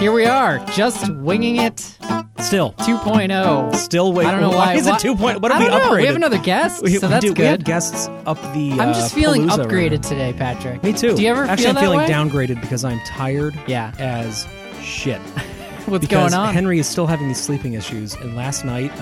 Here we are, just winging it. Still. 2.0. Still waiting. I don't know why. Is it 2.0? What have we upgraded? We have another guest, so that's good. We had guests up the I'm just feeling upgraded today, Patrick. Me too. Do you ever feel that way? Actually, I'm feeling downgraded because I'm tired as shit. What's going on? Because Henry is still having these sleeping issues, and last night,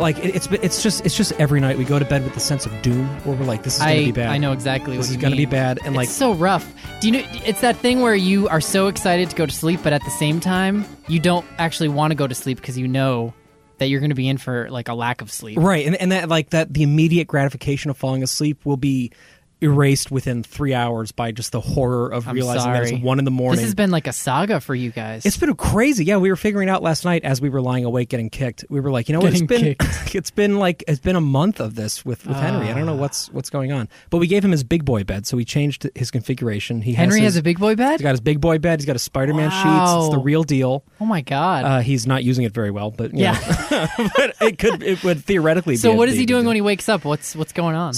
like it's just every night we go to bed with the sense of doom, where we're like, this is going to be bad. I know exactly what you mean. This is going to be bad, and like, it's so rough. Do you know? It's that thing where you are so excited to go to sleep, but at the same time, you don't actually want to go to sleep because you know that you're going to be in for like a lack of sleep, right? And that like that the immediate gratification of falling asleep will be erased within 3 hours by just the horror of realizing that it's 1 a.m. This has been like a saga for you guys. It's been crazy. Yeah, we were figuring out last night as we were lying awake getting kicked. We were like, you know what? It's been a month of this with Henry. I don't know what's going on. But we gave him his big boy bed, so we changed his configuration. Henry has a big boy bed? He's got his big boy bed. He's got a Spider-Man sheets. It's the real deal. Oh my God. He's not using it very well, but you know. But it would theoretically be. So what is he doing when he wakes up? What's going on?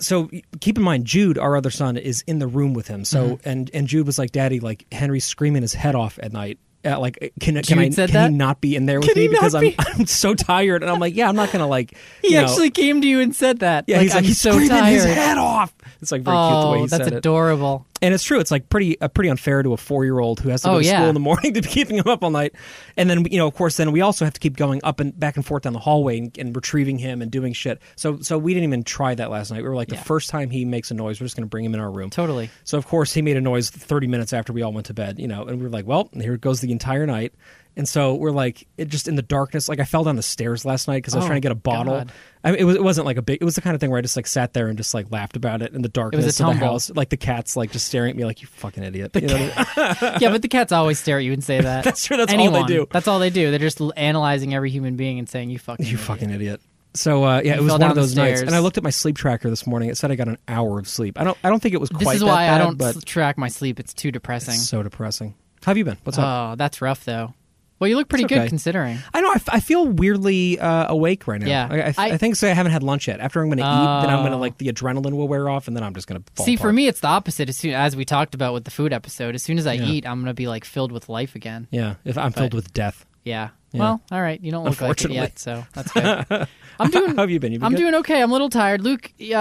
So keep in mind, Jude, our other son, is in the room with him. So mm-hmm. and Jude was like, "Daddy, like Henry's screaming his head off at night. Like, can he not be in there with me because I'm so tired?" And I'm like, "Yeah, I'm not gonna like." He actually came to you and said that. Yeah, like, he's like, "He's so screaming his head off." It's like very cute the way he said it. That's adorable. And it's true. It's like pretty unfair to a 4-year-old who has to go to school in the morning to be keeping him up all night. And then, you know, of course, then we also have to keep going up and back and forth down the hallway and retrieving him and doing shit. So we didn't even try that last night. We were like, the first time he makes a noise, we're just going to bring him in our room. Totally. So, of course, he made a noise 30 minutes after we all went to bed, you know, and we were like, well, here it goes the entire night. And so we're like, it just in the darkness, like I fell down the stairs last night because I was trying to get a bottle. God. I mean, it wasn't like a big, it was the kind of thing where I just like sat there and just like laughed about it in the darkness of the house. Like the cat's like just staring at me like, you fucking idiot. Yeah, but the cats always stare at you and say that. That's true. That's all they do. That's all they do. They're just analyzing every human being and saying, you fucking idiot. So, it was one of those nights. And I looked at my sleep tracker this morning. It said I got an hour of sleep. I don't think it was quite that bad. This is why I don't track my sleep. It's too depressing. It's so depressing. How have you been? What's up? Oh, that's rough though. Well, you look pretty good considering. I know. I feel weirdly awake right now. Yeah. I think so. I haven't had lunch yet. After I'm going to eat, then I'm going to like the adrenaline will wear off and then I'm just going to fall apart. For me, it's the opposite. As we talked about with the food episode, as soon as I eat, I'm going to be like filled with life again. Yeah. If I'm filled with death. Yeah. Yeah. Well, all right. You don't look like it yet, so that's good. How have you been? I'm doing okay. I'm a little tired. Luke, he's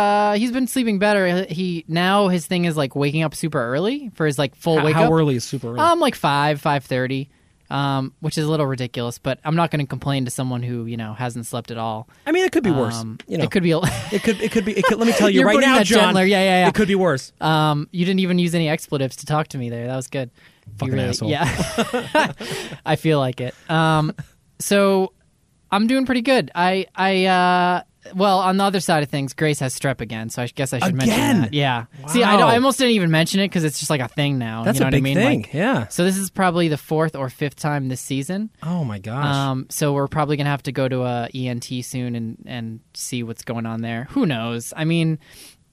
been sleeping better. Now his thing is like waking up super early for his like full wake up. How early is super early? Like 5:30. Which is a little ridiculous, but I'm not going to complain to someone who, you know, hasn't slept at all. I mean, it could be worse. You know, it could be. It could. Let me tell you right now, John. Gentler. Yeah. It could be worse. You didn't even use any expletives to talk to me there. That was good. Fucking asshole. Yeah. I feel like it. So I'm doing pretty good. Well, on the other side of things, Grace has strep again, so I guess I should mention that. Yeah. Wow. See, I almost didn't even mention it because it's just like a thing now. That's a big thing. Like, yeah. So this is probably the 4th or 5th time this season. Oh my gosh. So we're probably gonna have to go to a ENT soon and see what's going on there. Who knows? I mean,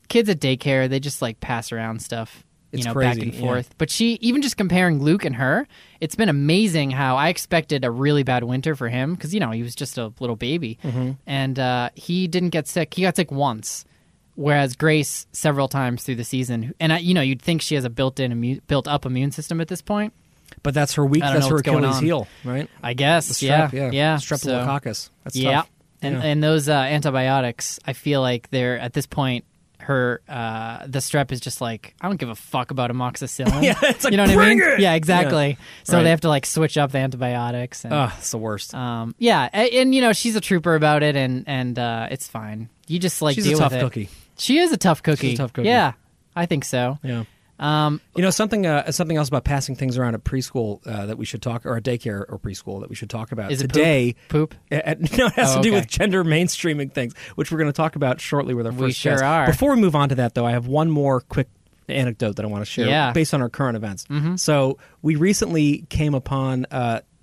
kids at daycare, they just like pass around stuff. It's crazy, back and forth. Yeah. But even just comparing Luke and her, it's been amazing how I expected a really bad winter for him because, you know, he was just a little baby. Mm-hmm. And he didn't get sick. He got sick once, whereas Grace several times through the season. And, you know, you'd think she has a built-up immune system at this point. But that's her weak. That's her Achilles heel, right? I guess, the strep, yeah. Streptococcus. That's tough. And those antibiotics, I feel like they're, at this point, her the strep is just like, I don't give a fuck about amoxicillin. Yeah, it's like, you know what I mean? It! Yeah, exactly. Yeah, so they have to like switch up the antibiotics. Oh, it's the worst. Yeah, and you know she's a trooper about it, and it's fine. You just like deal with it. She is a tough cookie. She's a tough cookie. Yeah, I think so. Yeah. You know something else about passing things around at preschool that we should talk, or at daycare or preschool that we should talk about. Is it today? Poop? No, it has to do with gender mainstreaming things, which we're going to talk about shortly with our first guest. Before we move on to that, though, I have one more quick anecdote that I want to share based on our current events. Mm-hmm. So we recently came upon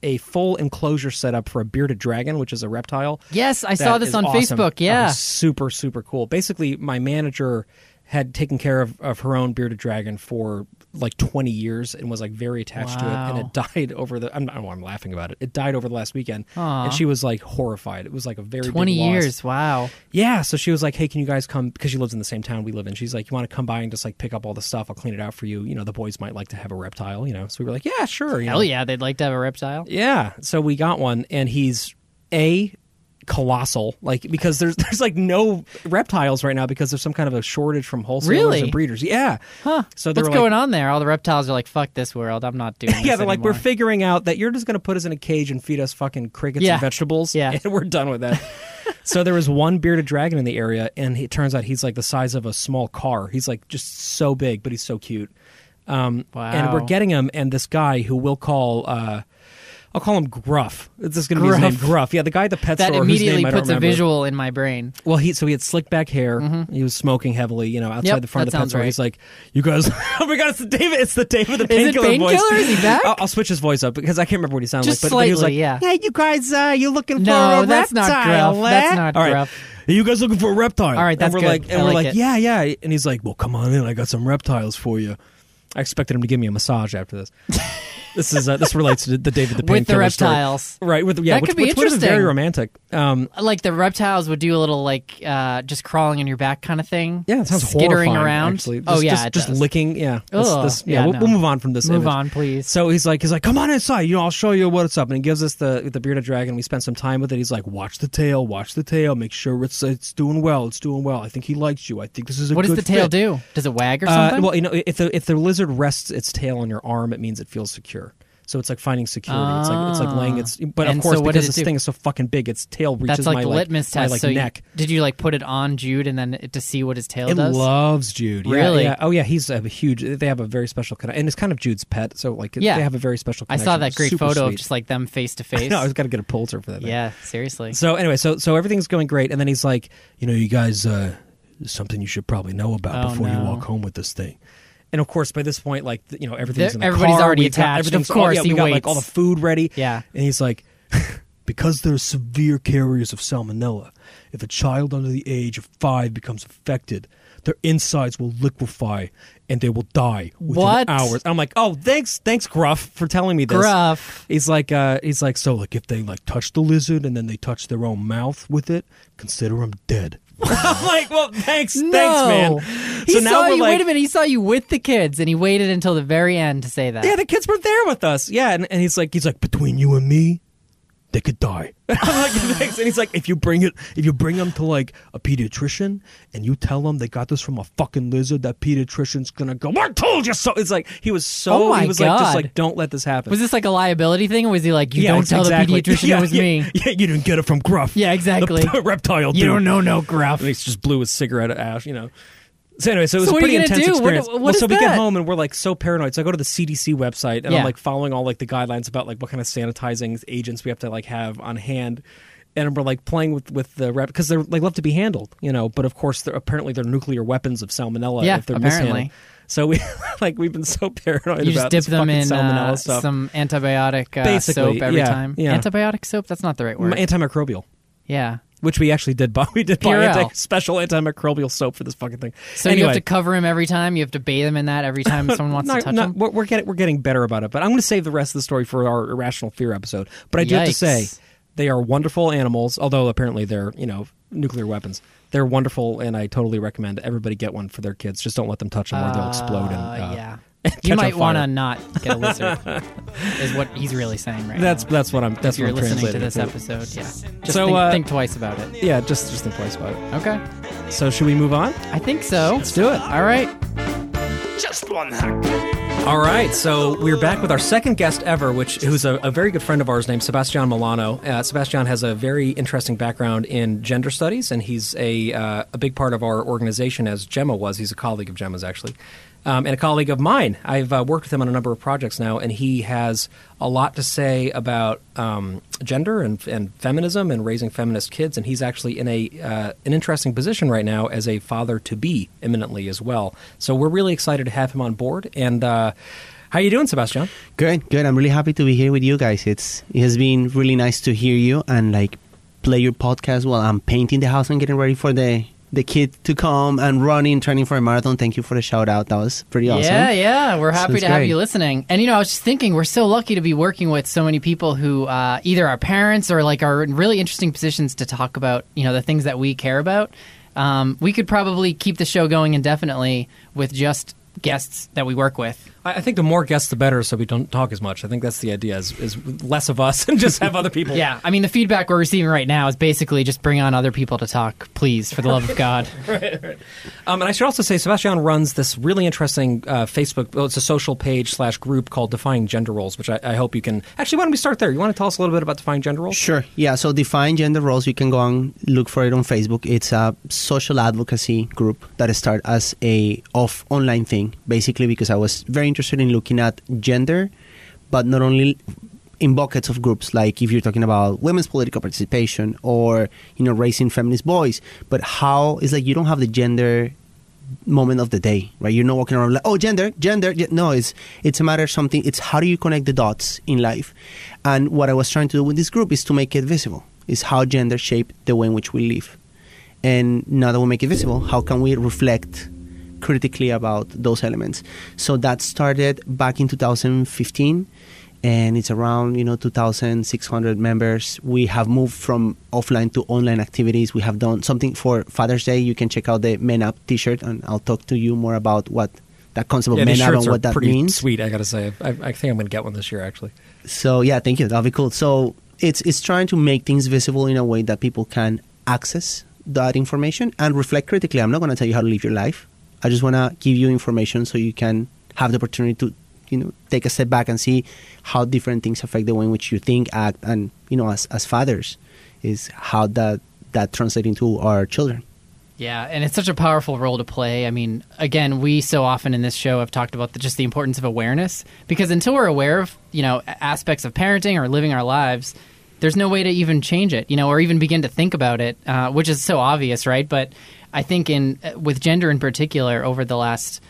a full enclosure set up for a bearded dragon, which is a reptile. Yes, I saw this on Facebook. Yeah, super cool. Basically, my manager had taken care of her own bearded dragon for like 20 years and was like very attached to it, and it died over the I'm laughing about it. It died over the last weekend. Aww. And she was like horrified. It was like a very 20 big years loss. Wow. Yeah, so she was like, "Hey, can you guys come?" Because she lives in the same town we live in. She's like, "You want to come by and just like pick up all the stuff? I'll clean it out for you. You know, the boys might like to have a reptile, you know." So we were like, "Yeah, sure." You know? Yeah, they'd like to have a reptile. Yeah. So we got one, and he's colossal, like, because there's like no reptiles right now because there's some kind of a shortage from wholesalers and breeders. Yeah. Huh. So what's going on there? All the reptiles are like, "Fuck this world. I'm not doing this." Yeah, they're like, "We're figuring out that you're just going to put us in a cage and feed us fucking crickets and vegetables. Yeah. And we're done with that." So there was one bearded dragon in the area, and it turns out he's like the size of a small car. He's like just so big, but he's so cute. Wow. And we're getting him, and this guy who we'll call... I'll call him Gruff. This is going to be his name, Gruff. Yeah, the guy at the pet store. That immediately puts a visual in my brain. Well, he had slicked back hair. Mm-hmm. He was smoking heavily, you know, outside the front of the pet store. Right. He's like, "You guys, oh my God, it's the David the Painkiller voice." Is he back? I'll switch his voice up because I can't remember what he sounded like. But he was like, "Hey, you guys, you looking for a reptile?" No, that's not Gruff. That's not Gruff. "Are you guys looking for a reptile?" All right, that's good. And we're like, yeah. And he's like, "Well, come on in. I got some reptiles for you." I expected him to give me a massage after this. This is this relates to the David the Painkiller with the reptiles, story. Right? With that could be interesting. Very romantic. Like the reptiles would do a little like just crawling in your back kind of thing. Yeah, it sounds skittering around. Actually. Just licking. Yeah, we'll move on from this. Move on, please. So he's like, "Come on inside. You know, I'll show you what's up." And he gives us the bearded dragon. We spend some time with it. He's like, "Watch the tail. Make sure it's doing well. It's doing well. I think he likes you. I think this is a good fit." What does the tail do? Does it wag or something? Well, you know, if the lizard rests its tail on your arm, it means it feels secure. So it's like finding security. It's like laying its... But of course, because this thing is so fucking big, its tail reaches my neck. That's like the litmus test. Did you like put it on Jude and then to see what his tail does? It loves Jude. Really? Yeah. Oh yeah, he's a huge... They have a very special connection. And it's kind of Jude's pet, so like they have a very special connection. I saw that great photo of just like them face to face. No, I was got to get a Pulitzer for that. Yeah, seriously. So anyway, so everything's going great. And then he's like, "You know, you guys, something you should probably know about before you walk home with this thing." And of course, by this point, like, you know, everything's in the car. Everybody's already attached. Of course, we got like all the food ready. Yeah. And he's like, "Because they're severe carriers of salmonella, if a child under the age of 5 becomes affected, their insides will liquefy and they will die within hours." And I'm like, "Oh, thanks, Gruff, for telling me this." Gruff. He's like, "So like, if they like touch the lizard and then they touch their own mouth with it, consider them dead." I'm like, "Well, thanks, man." So now we're like, wait a minute, he saw you with the kids, and he waited until the very end to say that. Yeah, the kids were there with us. Yeah, and he's like, "Between you and me, they could die." I'm like, "Thanks." And he's like, if you bring them to like a pediatrician and you tell them they got this from a fucking lizard, that pediatrician's gonna go, 'I told you so.'" It's like he was like, just like, "Don't let this happen." Was this like a liability thing, or was he like, "You don't tell the pediatrician it was me"? Yeah, you didn't get it from Gruff. Yeah, exactly. The reptile. You don't know no Gruff. And he just blew his cigarette at Ash, you know. So anyway, so it was a pretty intense experience. We get home and we're like so paranoid. So I go to the CDC website and I'm like following all like the guidelines about like what kind of sanitizing agents we have to like have on hand. And we're like playing with the rep because they're like left to be handled, you know. But of course, they're nuclear weapons of salmonella if they're mishandled. So we've been so paranoid. You just dip them in stuff. Some antibiotic soap every time. Yeah. Antibiotic soap? That's not the right word. Antimicrobial. Yeah. Which we actually did buy. We did buy special antimicrobial soap for this fucking thing. So anyway, you have to cover him every time? You have to bathe him in that every time someone wants to touch him? We're getting better about it, but I'm going to save the rest of the story for our Irrational Fear episode. But I do have to say, they are wonderful animals, although apparently they're, you know, nuclear weapons. They're wonderful, and I totally recommend everybody get one for their kids. Just don't let them touch them or they'll explode. You might want to not get a lizard, is what he's really saying right now. That's what I'm translating. If you're listening to this episode, just think twice about it. Yeah, just think twice about it. Okay. So should we move on? I think so. Let's do it. All right. Just one hack. All right, so we're back with our second guest ever, who's a very good friend of ours named Sebastián Molano. Sebastián has a very interesting background in gender studies, and he's a big part of our organization, as Gemma was. He's a colleague of Gemma's, actually, and a colleague of mine. I've worked with him on a number of projects now, and he has a lot to say about gender and feminism and raising feminist kids, and he's actually in an interesting position right now as a father-to-be imminently as well. So we're really excited to have him on board, and... how you doing, Sebastián? Good. I'm really happy to be here with you guys. It has been really nice to hear you and like play your podcast while I'm painting the house and getting ready for the the kid to come and running, training for a marathon. Thank you for the shout out. That was pretty awesome. Yeah. We're happy to have you listening. And, you know, I was just thinking, we're so lucky to be working with so many people who either are parents or like are in really interesting positions to talk about, you know, the things that we care about. We could probably keep the show going indefinitely with just guests that we work with. I think the more guests, the better, so we don't talk as much. I think that's the idea, is less of us and just have other people. Yeah, I mean, the feedback we're receiving right now is basically just bring on other people to talk, please, for the love of God. Right. And I should also say, Sebastián runs this really interesting Facebook, it's a social page / group called Defying Gender Roles, which I hope you can... Actually, why don't we start there? You want to tell us a little bit about Defying Gender Roles? Sure. Yeah, so Defying Gender Roles, you can go and look for it on Facebook. It's a social advocacy group that started as a off-online thing, basically because I was very interested in looking at gender, but not only in buckets of groups, like if you're talking about women's political participation or, you know, raising feminist voice, but how it's like you don't have the gender moment of the day, right? You're not walking around like, oh, gender. No, it's a matter of something. It's how do you connect the dots in life? And what I was trying to do with this group is to make it visible. Is how gender shaped the way in which we live. And now that we make it visible, how can we reflect critically about those elements? So that started back in 2015, and it's around 2,600 members. We have moved from offline to online activities. We have done something for Father's Day. You can check out the Men Up t-shirt, and I'll talk to you more about what that concept of Men Up and what that means. Sweet, I gotta say. I think I'm gonna get one this year, actually. So yeah, thank you. That'll be cool. So it's trying to make things visible in a way that people can access that information and reflect critically. I'm not gonna tell you how to live your life. I just want to give you information so you can have the opportunity to, take a step back and see how different things affect the way in which you think, act, and, as fathers, is how that translates into our children. Yeah, and it's such a powerful role to play. I mean, again, we so often in this show have talked about just the importance of awareness, because until we're aware of, aspects of parenting or living our lives, there's no way to even change it, or even begin to think about it, which is so obvious, right? But I think with gender in particular, over the last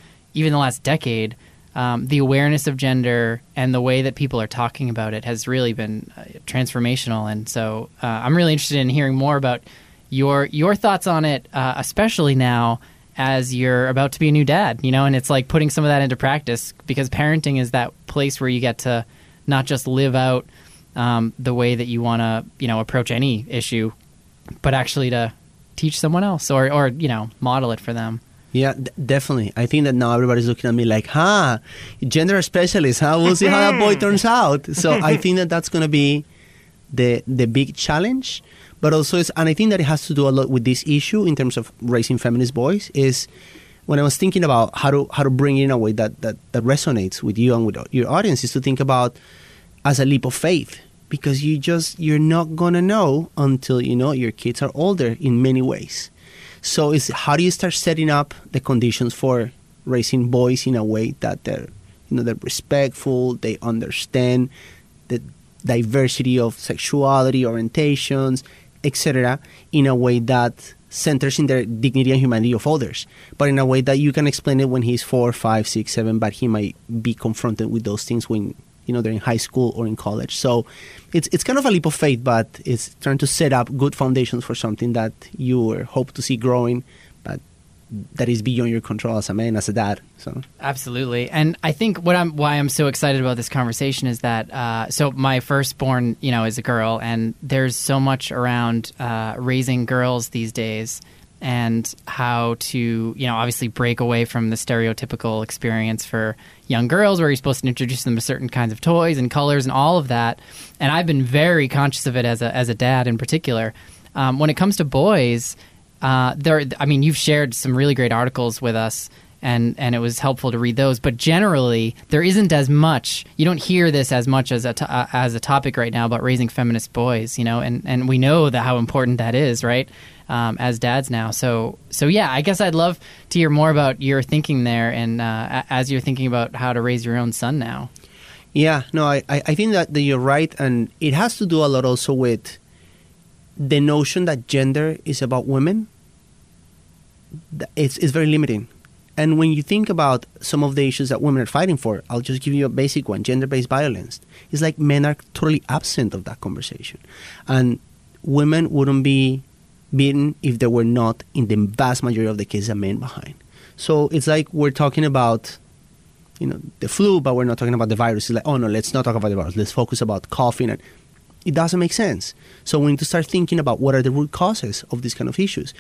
decade, the awareness of gender and the way that people are talking about it has really been transformational. And so I'm really interested in hearing more about your thoughts on it, especially now as you're about to be a new dad. And it's like putting some of that into practice, because parenting is that place where you get to not just live out the way that you want to, approach any issue, but actually to teach someone else or model it for them. Yeah, definitely. I think that now everybody's looking at me like, gender specialist, we'll see how that boy turns out. So I think that that's going to be the big challenge. But also, and I think that it has to do a lot with this issue in terms of raising feminist voice, is when I was thinking about how to bring it in a way that resonates with you and with your audience, is to think about as a leap of faith. Because you're not going to know until, your kids are older in many ways. So it's how do you start setting up the conditions for raising boys in a way that they're, they're respectful, they understand the diversity of sexuality, orientations, etc., in a way that centers in their dignity and humanity of others, but in a way that you can explain it when he's 4, 5, 6, 7, but he might be confronted with those things when they're in high school or in college. So it's kind of a leap of faith, but it's trying to set up good foundations for something that you hope to see growing, but that is beyond your control as a man, as a dad. So absolutely. And I think why I'm so excited about this conversation is that so my firstborn, is a girl, and there's so much around raising girls these days and how to, obviously break away from the stereotypical experience for young girls where you're supposed to introduce them to certain kinds of toys and colors and all of that. And I've been very conscious of it as a dad in particular. When it comes to boys, you've shared some really great articles with us, and it was helpful to read those. But generally, there isn't as much. You don't hear this as much as a topic right now about raising feminist boys, and we know that how important that is, right? As dads now. So yeah, I guess I'd love to hear more about your thinking there, and as you're thinking about how to raise your own son now. Yeah, no, I think that you're right, and it has to do a lot also with the notion that gender is about women. It's very limiting. And when you think about some of the issues that women are fighting for, I'll just give you a basic one, gender-based violence. It's like men are totally absent of that conversation, and women wouldn't be even if there were not, in the vast majority of the cases, a man behind. So it's like we're talking about, you know, the flu, but we're not talking about the virus. It's like, oh no, let's not talk about the virus. Let's focus about coughing. And it doesn't make sense. So we need to start thinking about what are the root causes of these kind of issues.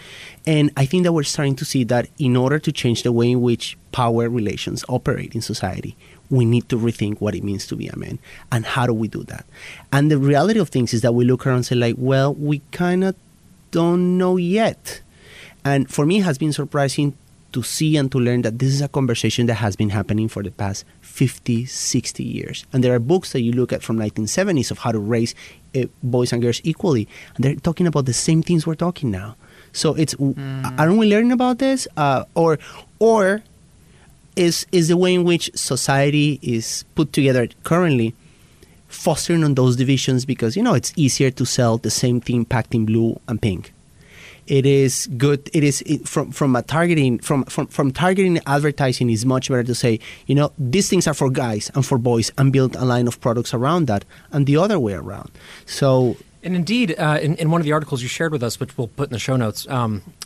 And I think that we're starting to see that in order to change the way in which power relations operate in society, we need to rethink what it means to be a man. And how do we do that? And the reality of things is that we look around and say like, well, we kind of don't know yet. And for me, it has been surprising to see and to learn that this is a conversation that has been happening for the past 50, 60 years. And there are books that you look at from 1970s of how to raise boys and girls equally. And they're talking about the same things we're talking now. So it's, aren't we learning about this? Or is the way in which society is put together currently fostering on those divisions because, you know, it's easier to sell the same thing packed in blue and pink. It is good. It is from targeting advertising is much better to say, you know, these things are for guys and for boys, and build a line of products around that, and the other way around. So, and indeed, in one of the articles you shared with us, which we'll put in the show notes,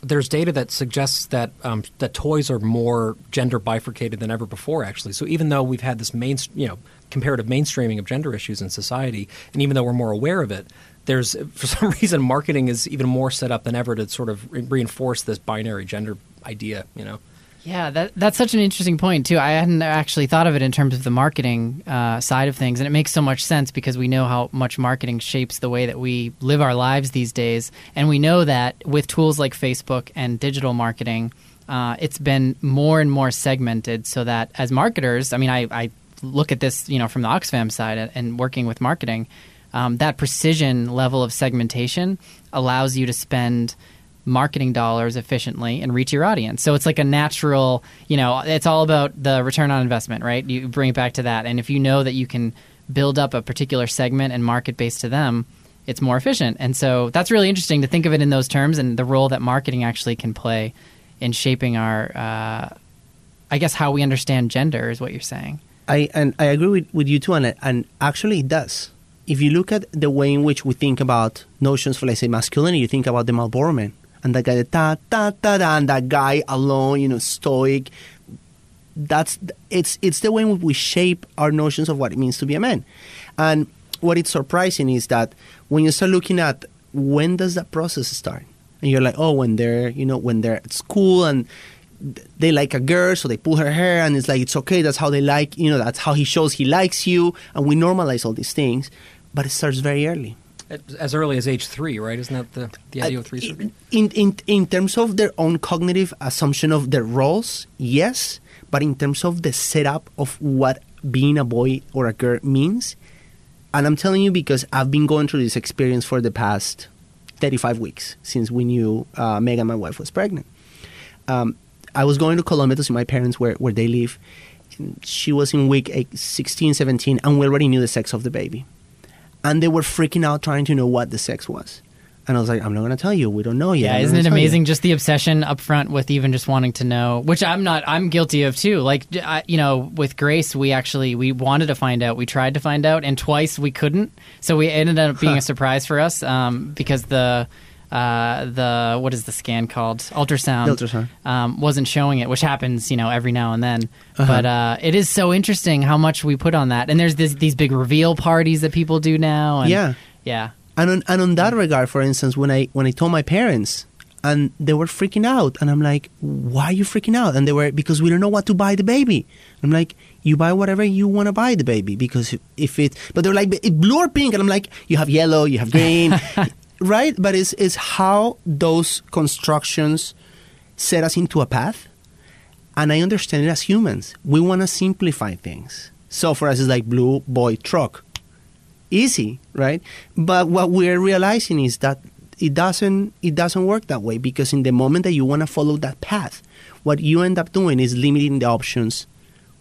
there's data that suggests that that toys are more gender bifurcated than ever before. Actually, so even though we've had this comparative mainstreaming of gender issues in society, and even though we're more aware of it. There's, for some reason, marketing is even more set up than ever to sort of reinforce this binary gender idea, you know? Yeah, that's such an interesting point, too. I hadn't actually thought of it in terms of the marketing side of things, and it makes so much sense because we know how much marketing shapes the way that we live our lives these days, and we know that with tools like Facebook and digital marketing, it's been more and more segmented so that as marketers, I mean, I look at this, you know, from the Oxfam side and working with marketing, that precision level of segmentation allows you to spend marketing dollars efficiently and reach your audience. So it's like a natural, you know, it's all about the return on investment, right? You bring it back to that. And if you know that you can build up a particular segment and market base to them, it's more efficient. And so that's really interesting to think of it in those terms and the role that marketing actually can play in shaping our, I guess, how we understand gender is what you're saying. I agree with you too on it. And actually it does. If you look at the way in which we think about notions for, let's say, masculinity, you think about the Marlboro Man and that guy, the ta-ta-ta-da, and that guy alone, you know, stoic. It's the way in which we shape our notions of what it means to be a man. And what it's surprising is that when you start looking at when does that process start? And you're like, oh, when they're at school and they like a girl, so they pull her hair, and it's like, it's okay, that's how they like, you know, that's how he shows he likes you, and we normalize all these things, but it starts very early. As early as age 3, right? Isn't that the idea of research? In terms of their own cognitive assumption of their roles, yes, but in terms of the setup of what being a boy or a girl means, and I'm telling you because I've been going through this experience for the past 35 weeks since we knew Megan, my wife, was pregnant. I was going to Colombia to see my parents where they live. She was in week 16, 17, and we already knew the sex of the baby. And they were freaking out trying to know what the sex was. And I was like, I'm not going to tell you. We don't know yet. Yeah, isn't it amazing just the obsession up front with even just wanting to know, which I'm guilty of too. Like, with Grace, we wanted to find out. We tried to find out, and twice we couldn't. So we ended up being a surprise for us because what is the scan called? Ultrasound. Wasn't showing it, which happens, you know, every now and then. Uh-huh. But it is so interesting how much we put on that. And there's these big reveal parties that people do now. And, yeah. And on that regard, for instance, when I told my parents, and they were freaking out, and I'm like, why are you freaking out? And they were, because we don't know what to buy the baby. I'm like, you buy whatever you want to buy the baby, because but they're like, it blue or pink, and I'm like, you have yellow, you have green. Right, but it's how those constructions set us into a path, and I understand it as humans. We want to simplify things. So for us, it's like blue, boy, truck. Easy, right? But what we're realizing is that it doesn't work that way, because in the moment that you want to follow that path, what you end up doing is limiting the options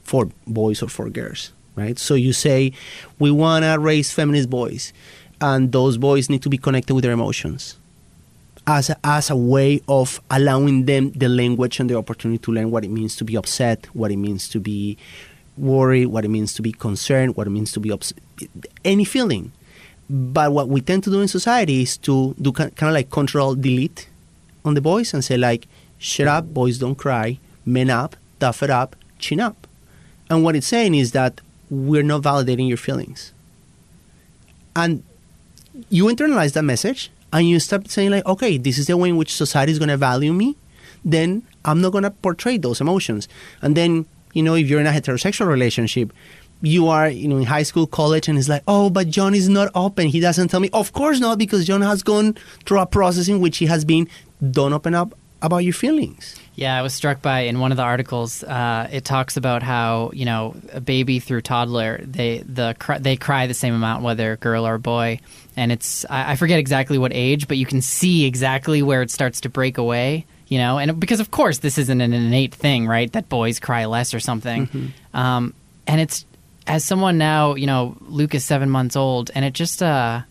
for boys or for girls, right? So you say, we want to raise feminist boys. And those boys need to be connected with their emotions as a way of allowing them the language and the opportunity to learn what it means to be upset, what it means to be worried, what it means to be concerned, what it means to be any feeling. But what we tend to do in society is to do kind of like control delete on the boys and say, like, shut up, boys don't cry, men up, tough it up, chin up. And what it's saying is that we're not validating your feelings. And you internalize that message and you start saying, like, okay, this is the way in which society is going to value me, then I'm not going to portray those emotions. And then, you know, if you're in a heterosexual relationship, you are, you know, in high school, college, and it's like, oh, but John is not open. He doesn't tell me. Of course not, because John has gone through a process in which he has been, don't open up about your feelings. Yeah, I was struck by, in one of the articles, it talks about how, you know, a baby through toddler, they cry the same amount, whether girl or boy. And it's, I forget exactly what age, but you can see exactly where it starts to break away. You know, and because of course this isn't an innate thing, right? That boys cry less or something. Mm-hmm. And it's, as someone now, you know, Luke is 7 months old, and it just, I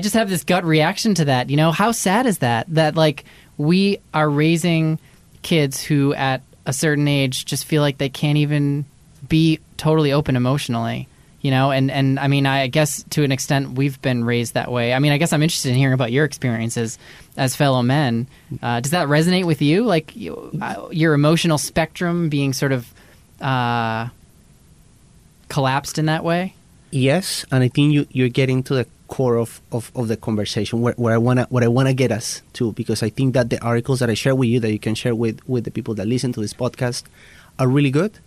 just have this gut reaction to that. You know, how sad is that? That, like, we are raising kids who at a certain age just feel like they can't even be totally open emotionally. You know, and I mean, I guess to an extent we've been raised that way. I mean, I guess I'm interested in hearing about your experiences as fellow men. Does that resonate with you? Like, your emotional spectrum being sort of collapsed in that way? Yes, and I think you're getting to the core of the conversation, where I wanna get us to, because I think that the articles that I share with you, that you can share with the people that listen to this podcast, are really good.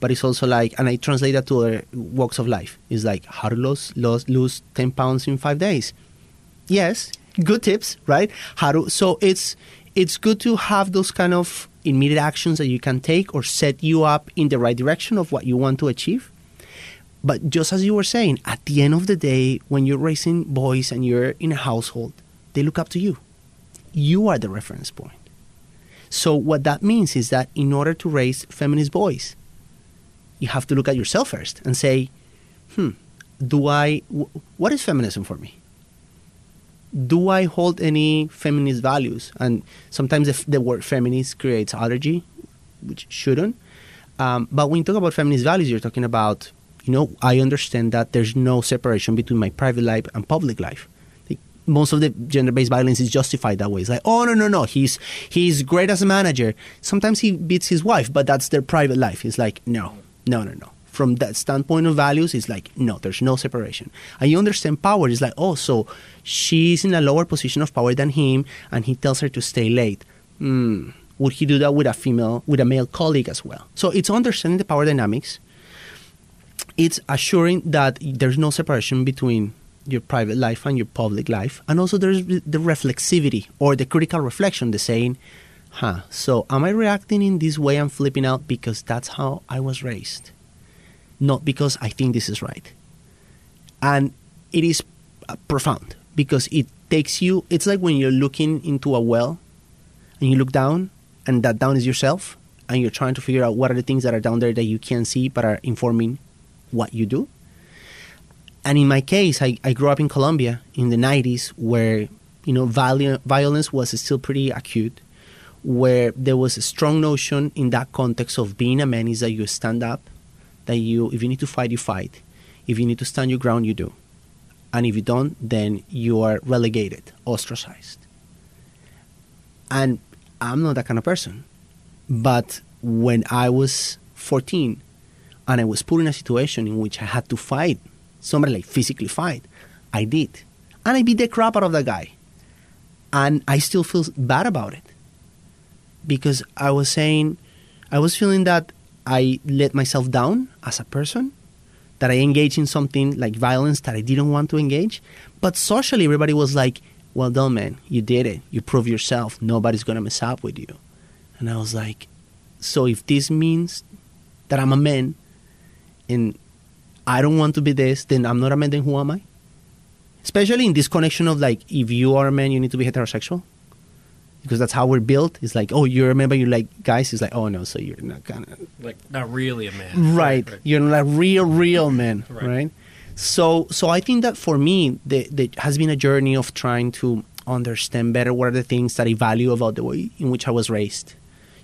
But it's also like, and I translate that to other walks of life. It's like, how to lose 10 pounds in 5 days. Yes, good tips, right? So it's good to have those kind of immediate actions that you can take or set you up in the right direction of what you want to achieve. But just as you were saying, at the end of the day, when you're raising boys and you're in a household, they look up to you. You are the reference point. So what that means is that in order to raise feminist boys, you have to look at yourself first and say, what is feminism for me? Do I hold any feminist values? And sometimes the word feminist creates allergy, which shouldn't. But when you talk about feminist values, you're talking about, you know, I understand that there's no separation between my private life and public life. Most of the gender-based violence is justified that way. It's like, oh, no, he's great as a manager. Sometimes he beats his wife, but that's their private life. It's like, no. From that standpoint of values, it's like, no, there's no separation. And you understand power. It's like, oh, so she's in a lower position of power than him, and he tells her to stay late. Would he do that with a male colleague as well? So it's understanding the power dynamics. It's assuring that there's no separation between your private life and your public life. And also there's the reflexivity or the critical reflection, the saying, so am I reacting in this way and flipping out because that's how I was raised, not because I think this is right? And it is profound because it takes you, it's like when you're looking into a well and you look down, and that down is yourself, and you're trying to figure out what are the things that are down there that you can't see but are informing what you do. And in my case, I grew up in Colombia in the 90s where, you know, violence was still pretty acute, where there was a strong notion in that context of being a man is that you stand up, that you, if you need to fight, you fight. If you need to stand your ground, you do. And if you don't, then you are relegated, ostracized. And I'm not that kind of person. But when I was 14 and I was put in a situation in which I had to fight, somebody like physically fight, I did. And I beat the crap out of that guy. And I still feel bad about it. Because I was feeling that I let myself down as a person, that I engaged in something like violence that I didn't want to engage. But socially, everybody was like, well done, man, you did it. You proved yourself. Nobody's going to mess up with you. And I was like, so if this means that I'm a man and I don't want to be this, then I'm not a man, then who am I? Especially in this connection of like, if you are a man, you need to be heterosexual. Because that's how we're built. It's like, oh, you remember, you're like, guys, it's like, oh, no, so you're not gonna... Like, not really a man. Right. You're not a real man, right? So I think that for me, there has been a journey of trying to understand better what are the things that I value about the way in which I was raised.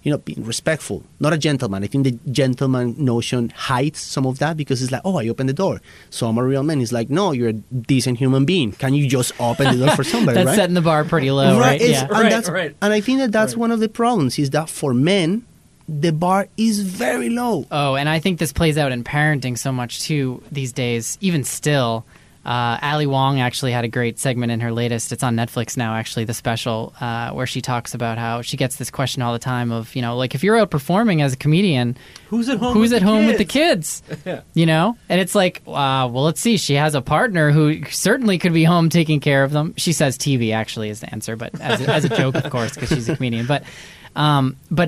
you know, being respectful, not a gentleman. I think the gentleman notion hides some of that because it's like, oh, I opened the door, so I'm a real man. It's like, no, you're a decent human being. Can you just open the door for somebody? That's right? Setting the bar pretty low, right? Yeah. And I think that's one of the problems is that for men, the bar is very low. Oh, and I think this plays out in parenting so much too these days, even still. Ali Wong actually had a great segment in her latest. It's on Netflix now, actually, the special, where she talks about how she gets this question all the time of, you know, like, if you're out performing as a comedian, who's at home with the kids? Yeah. You know? And it's like, well, let's see. She has a partner who certainly could be home taking care of them. She says TV, actually, is the answer, but as a joke, of course, because she's a comedian. But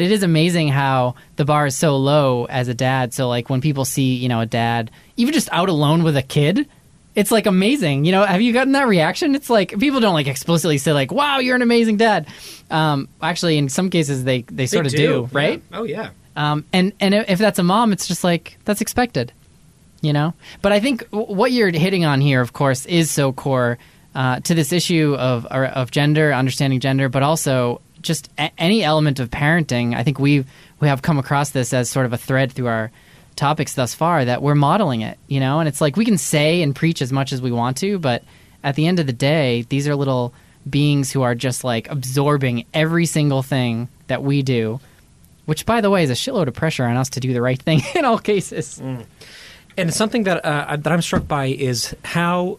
it is amazing how the bar is so low as a dad. So, like, when people see, you know, a dad even just out alone with a kid, it's, like, amazing. You know, have you gotten that reaction? It's, like, people don't, like, explicitly say, like, wow, you're an amazing dad. Actually, in some cases, they sort of do, right? Yeah. Oh, yeah. And if that's a mom, it's just, like, that's expected, you know? But I think what you're hitting on here, of course, is so core to this issue of gender, understanding gender, but also just any element of parenting. I think we have come across this as sort of a thread through our topics thus far, that we're modeling it, you know? And it's like, we can say and preach as much as we want to, but at the end of the day, these are little beings who are just like absorbing every single thing that we do, which, by the way, is a shitload of pressure on us to do the right thing in all cases. Mm. And something that I'm struck by is how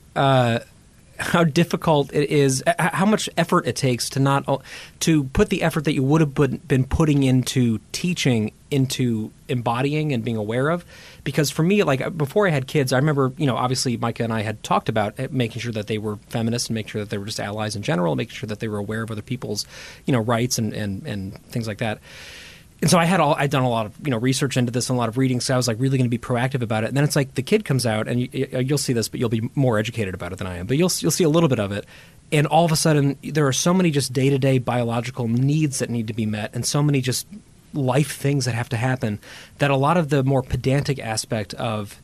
difficult it is, how much effort it takes to put the effort that you would have been putting into teaching into embodying and being aware of. Because for me, like, before I had kids, I remember, you know, obviously Micah and I had talked about making sure that they were feminists and making sure that they were just allies in general, making sure that they were aware of other people's, you know, rights and things like that. And so I'd done a lot of, you know, research into this and a lot of reading, so I was like really going to be proactive about it. And then it's like the kid comes out, and you'll see this, but you'll be more educated about it than I am. But you'll see a little bit of it, and all of a sudden there are so many just day-to-day biological needs that need to be met, and so many just life things that have to happen, that a lot of the more pedantic aspect of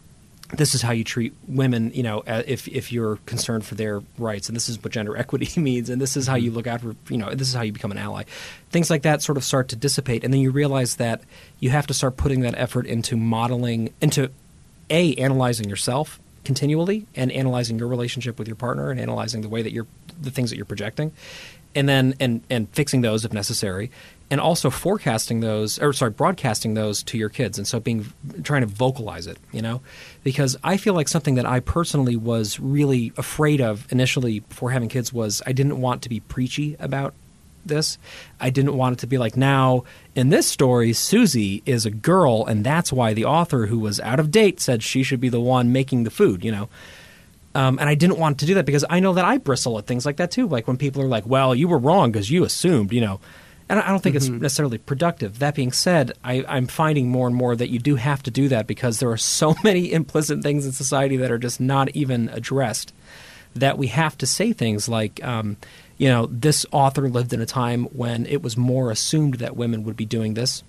this is how you treat women, you know, if you're concerned for their rights, and this is what gender equity means, and this is how you look out for, you know, this is how you become an ally. Things like that sort of start to dissipate, and then you realize that you have to start putting that effort into modeling, into analyzing yourself continually, and analyzing your relationship with your partner, and analyzing the way that the things that you're projecting, and then and fixing those if necessary. And also broadcasting those to your kids, and so trying to vocalize it, you know, because I feel like something that I personally was really afraid of initially before having kids was I didn't want to be preachy about this. I didn't want it to be like, now in this story, Susie is a girl, and that's why the author, who was out of date, said she should be the one making the food, you know. And I didn't want to do that because I know that I bristle at things like that too, like when people are like, well, you were wrong because you assumed, you know. And I don't think it's necessarily productive. That being said, I'm finding more and more that you do have to do that because there are so many implicit things in society that are just not even addressed, that we have to say things like, you know, this author lived in a time when it was more assumed that women would be doing this,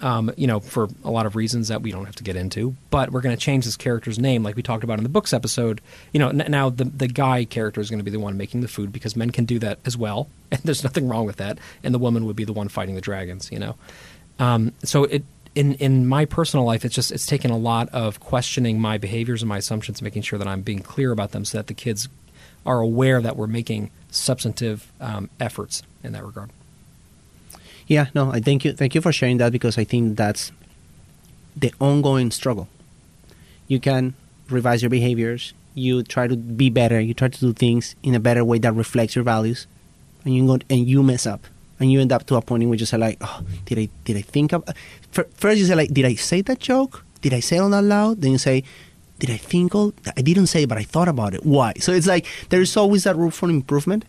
you know, for a lot of reasons that we don't have to get into. But we're going to change this character's name, like we talked about in the books episode. You know, now the guy character is going to be the one making the food because men can do that as well. And there's nothing wrong with that. And the woman would be the one fighting the dragons, you know. So in my personal life, it's taken a lot of questioning my behaviors and my assumptions, making sure that I'm being clear about them so that the kids are aware that we're making substantive efforts in that regard. Yeah, no, I thank you. Thank you for sharing that, because I think that's the ongoing struggle. You can revise your behaviors. You try to be better. You try to do things in a better way that reflects your values. And you mess up, and you end up to a point in which you say like, oh, did I think of? First you say like, did I say that joke? Did I say it out loud? Then you say, did I think all? I didn't say it, but I thought about it. Why? So it's like there is always that room for improvement.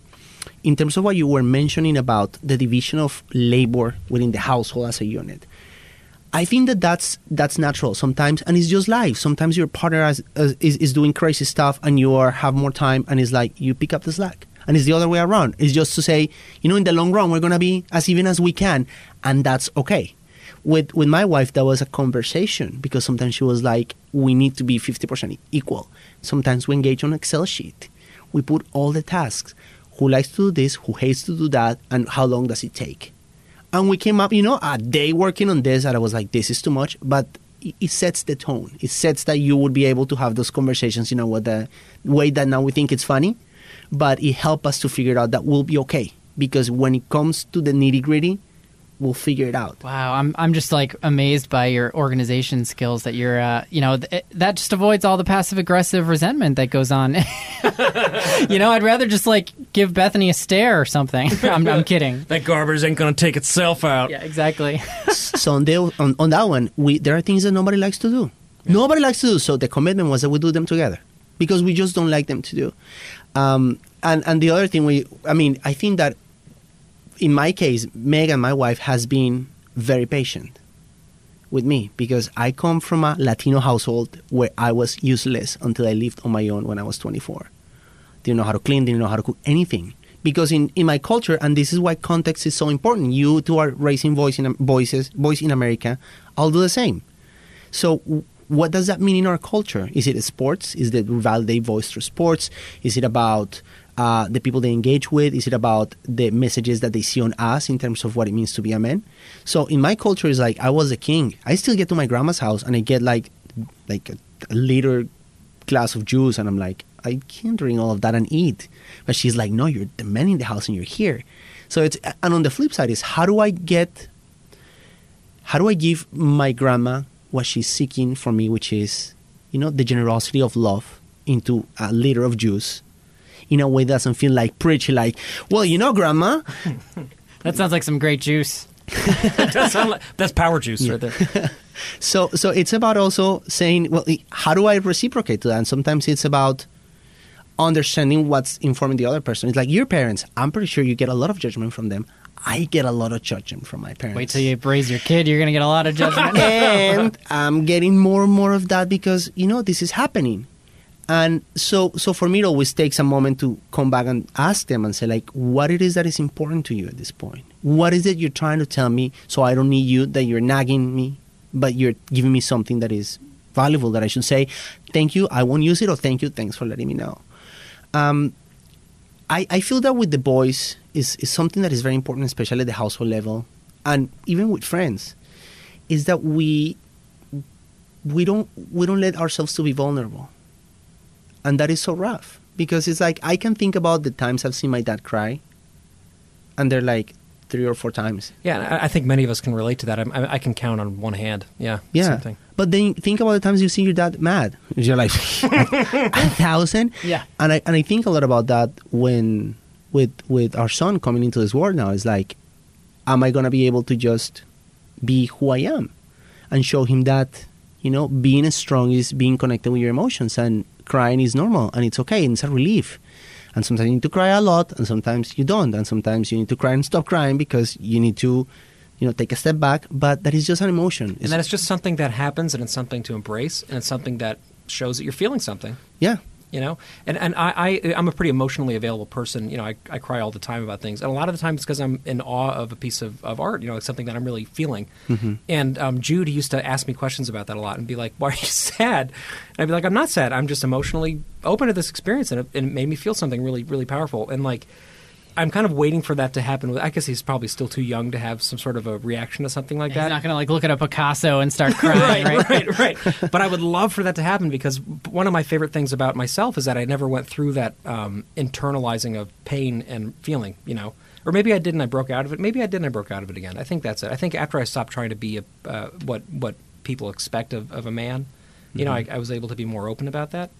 In terms of what you were mentioning about the division of labor within the household as a unit, I think that's natural sometimes, and it's just life. Sometimes your partner is doing crazy stuff, and you have more time, and it's like you pick up the slack. And it's the other way around. It's just to say, you know, in the long run, we're going to be as even as we can. And that's okay. With my wife, that was a conversation, because sometimes she was like, we need to be 50% equal. Sometimes we engage on Excel sheet. We put all the tasks. Who likes to do this? Who hates to do that? And how long does it take? And we came up, you know, a day working on this, and I was like, this is too much. But it sets the tone. It sets that you would be able to have those conversations, you know, with the way that now we think it's funny. But it helped us to figure out that we'll be okay. Because when it comes to the nitty-gritty, we'll figure it out. Wow, I'm just like amazed by your organization skills that you're, you know, that just avoids all the passive aggressive resentment that goes on. You know, I'd rather just like give Bethany a stare or something. I'm kidding. That garbage ain't gonna take itself out. Yeah, exactly. So on that one, there are things that nobody likes to do. Yeah. Nobody likes to do. So the commitment was that we do them together because we just don't like them to do. And the other thing I think that. In my case, Megan, my wife, has been very patient with me because I come from a Latino household where I was useless until I lived on my own when I was 24. Didn't know how to clean, didn't know how to cook anything. Because in my culture, and this is why context is so important, you two are raising voice in America, I'll do the same. So what does that mean in our culture? Is it sports? Is it validate voice through sports? Is it about... the people they engage with? Is it about the messages that they see on us in terms of what it means to be a man? So in my culture, it's like I was a king. I still get to my grandma's house and I get like a liter glass of juice and I'm like, I can't drink all of that and eat. But she's like, no, you're the man in the house and you're here. So it's, and on the flip side is how do I give my grandma what she's seeking from me, which is, you know, the generosity of love into a liter of juice. In a way, it doesn't feel like preachy, like, well, you know, Grandma. That sounds like some great juice. That's power juice right there. So it's about also saying, well, how do I reciprocate to that? And sometimes it's about understanding what's informing the other person. It's like your parents. I'm pretty sure you get a lot of judgment from them. I get a lot of judgment from my parents. Wait till you raise your kid. You're going to get a lot of judgment. And I'm getting more and more of that because, you know, this is happening. And so for me, it always takes a moment to come back and ask them and say, like, what it is that is important to you at this point? What is it you're trying to tell me so I don't need you, that you're nagging me, but you're giving me something that is valuable that I should say, thank you, I won't use it, or thank you, thanks for letting me know. I feel that with the boys is something that is very important, especially at the household level, and even with friends, is that we don't let ourselves to be vulnerable. And that is so rough because it's like I can think about the times I've seen my dad cry, and they're like 3 or 4 times. Yeah, I think many of us can relate to that. I can count on one hand. Yeah. Same thing. But then think about the times you see your dad mad. You're like 1,000. Yeah. And I think a lot about that when with our son coming into this world now. It's like, am I gonna be able to just be who I am, and show him that, you know, being strong is being connected with your emotions and crying is normal and it's okay and it's a relief. And sometimes you need to cry a lot and sometimes you don't. And sometimes you need to cry and stop crying because you need to, you know, take a step back. But that is just an emotion. And that it's just something that happens and it's something to embrace and it's something that shows that you're feeling something. Yeah. You know, and I'm a pretty emotionally available person. You know, I cry all the time about things. And a lot of the time it's because I'm in awe of a piece of art, you know, it's something that I'm really feeling. Mm-hmm. And Jude used to ask me questions about that a lot and be like, why are you sad? And I'd be like, I'm not sad. I'm just emotionally open to this experience. And it made me feel something really, really powerful. And like, I'm kind of waiting for that to happen. I guess he's probably still too young to have some sort of a reaction to something like that. He's not going to like look at a Picasso and start crying, right? But I would love for that to happen because one of my favorite things about myself is that I never went through that internalizing of pain and feeling, you know. Or maybe I did and I broke out of it. Maybe I did and I broke out of it again. I think that's it. I think after I stopped trying to be what people expect of a man, mm-hmm. you know, I was able to be more open about that.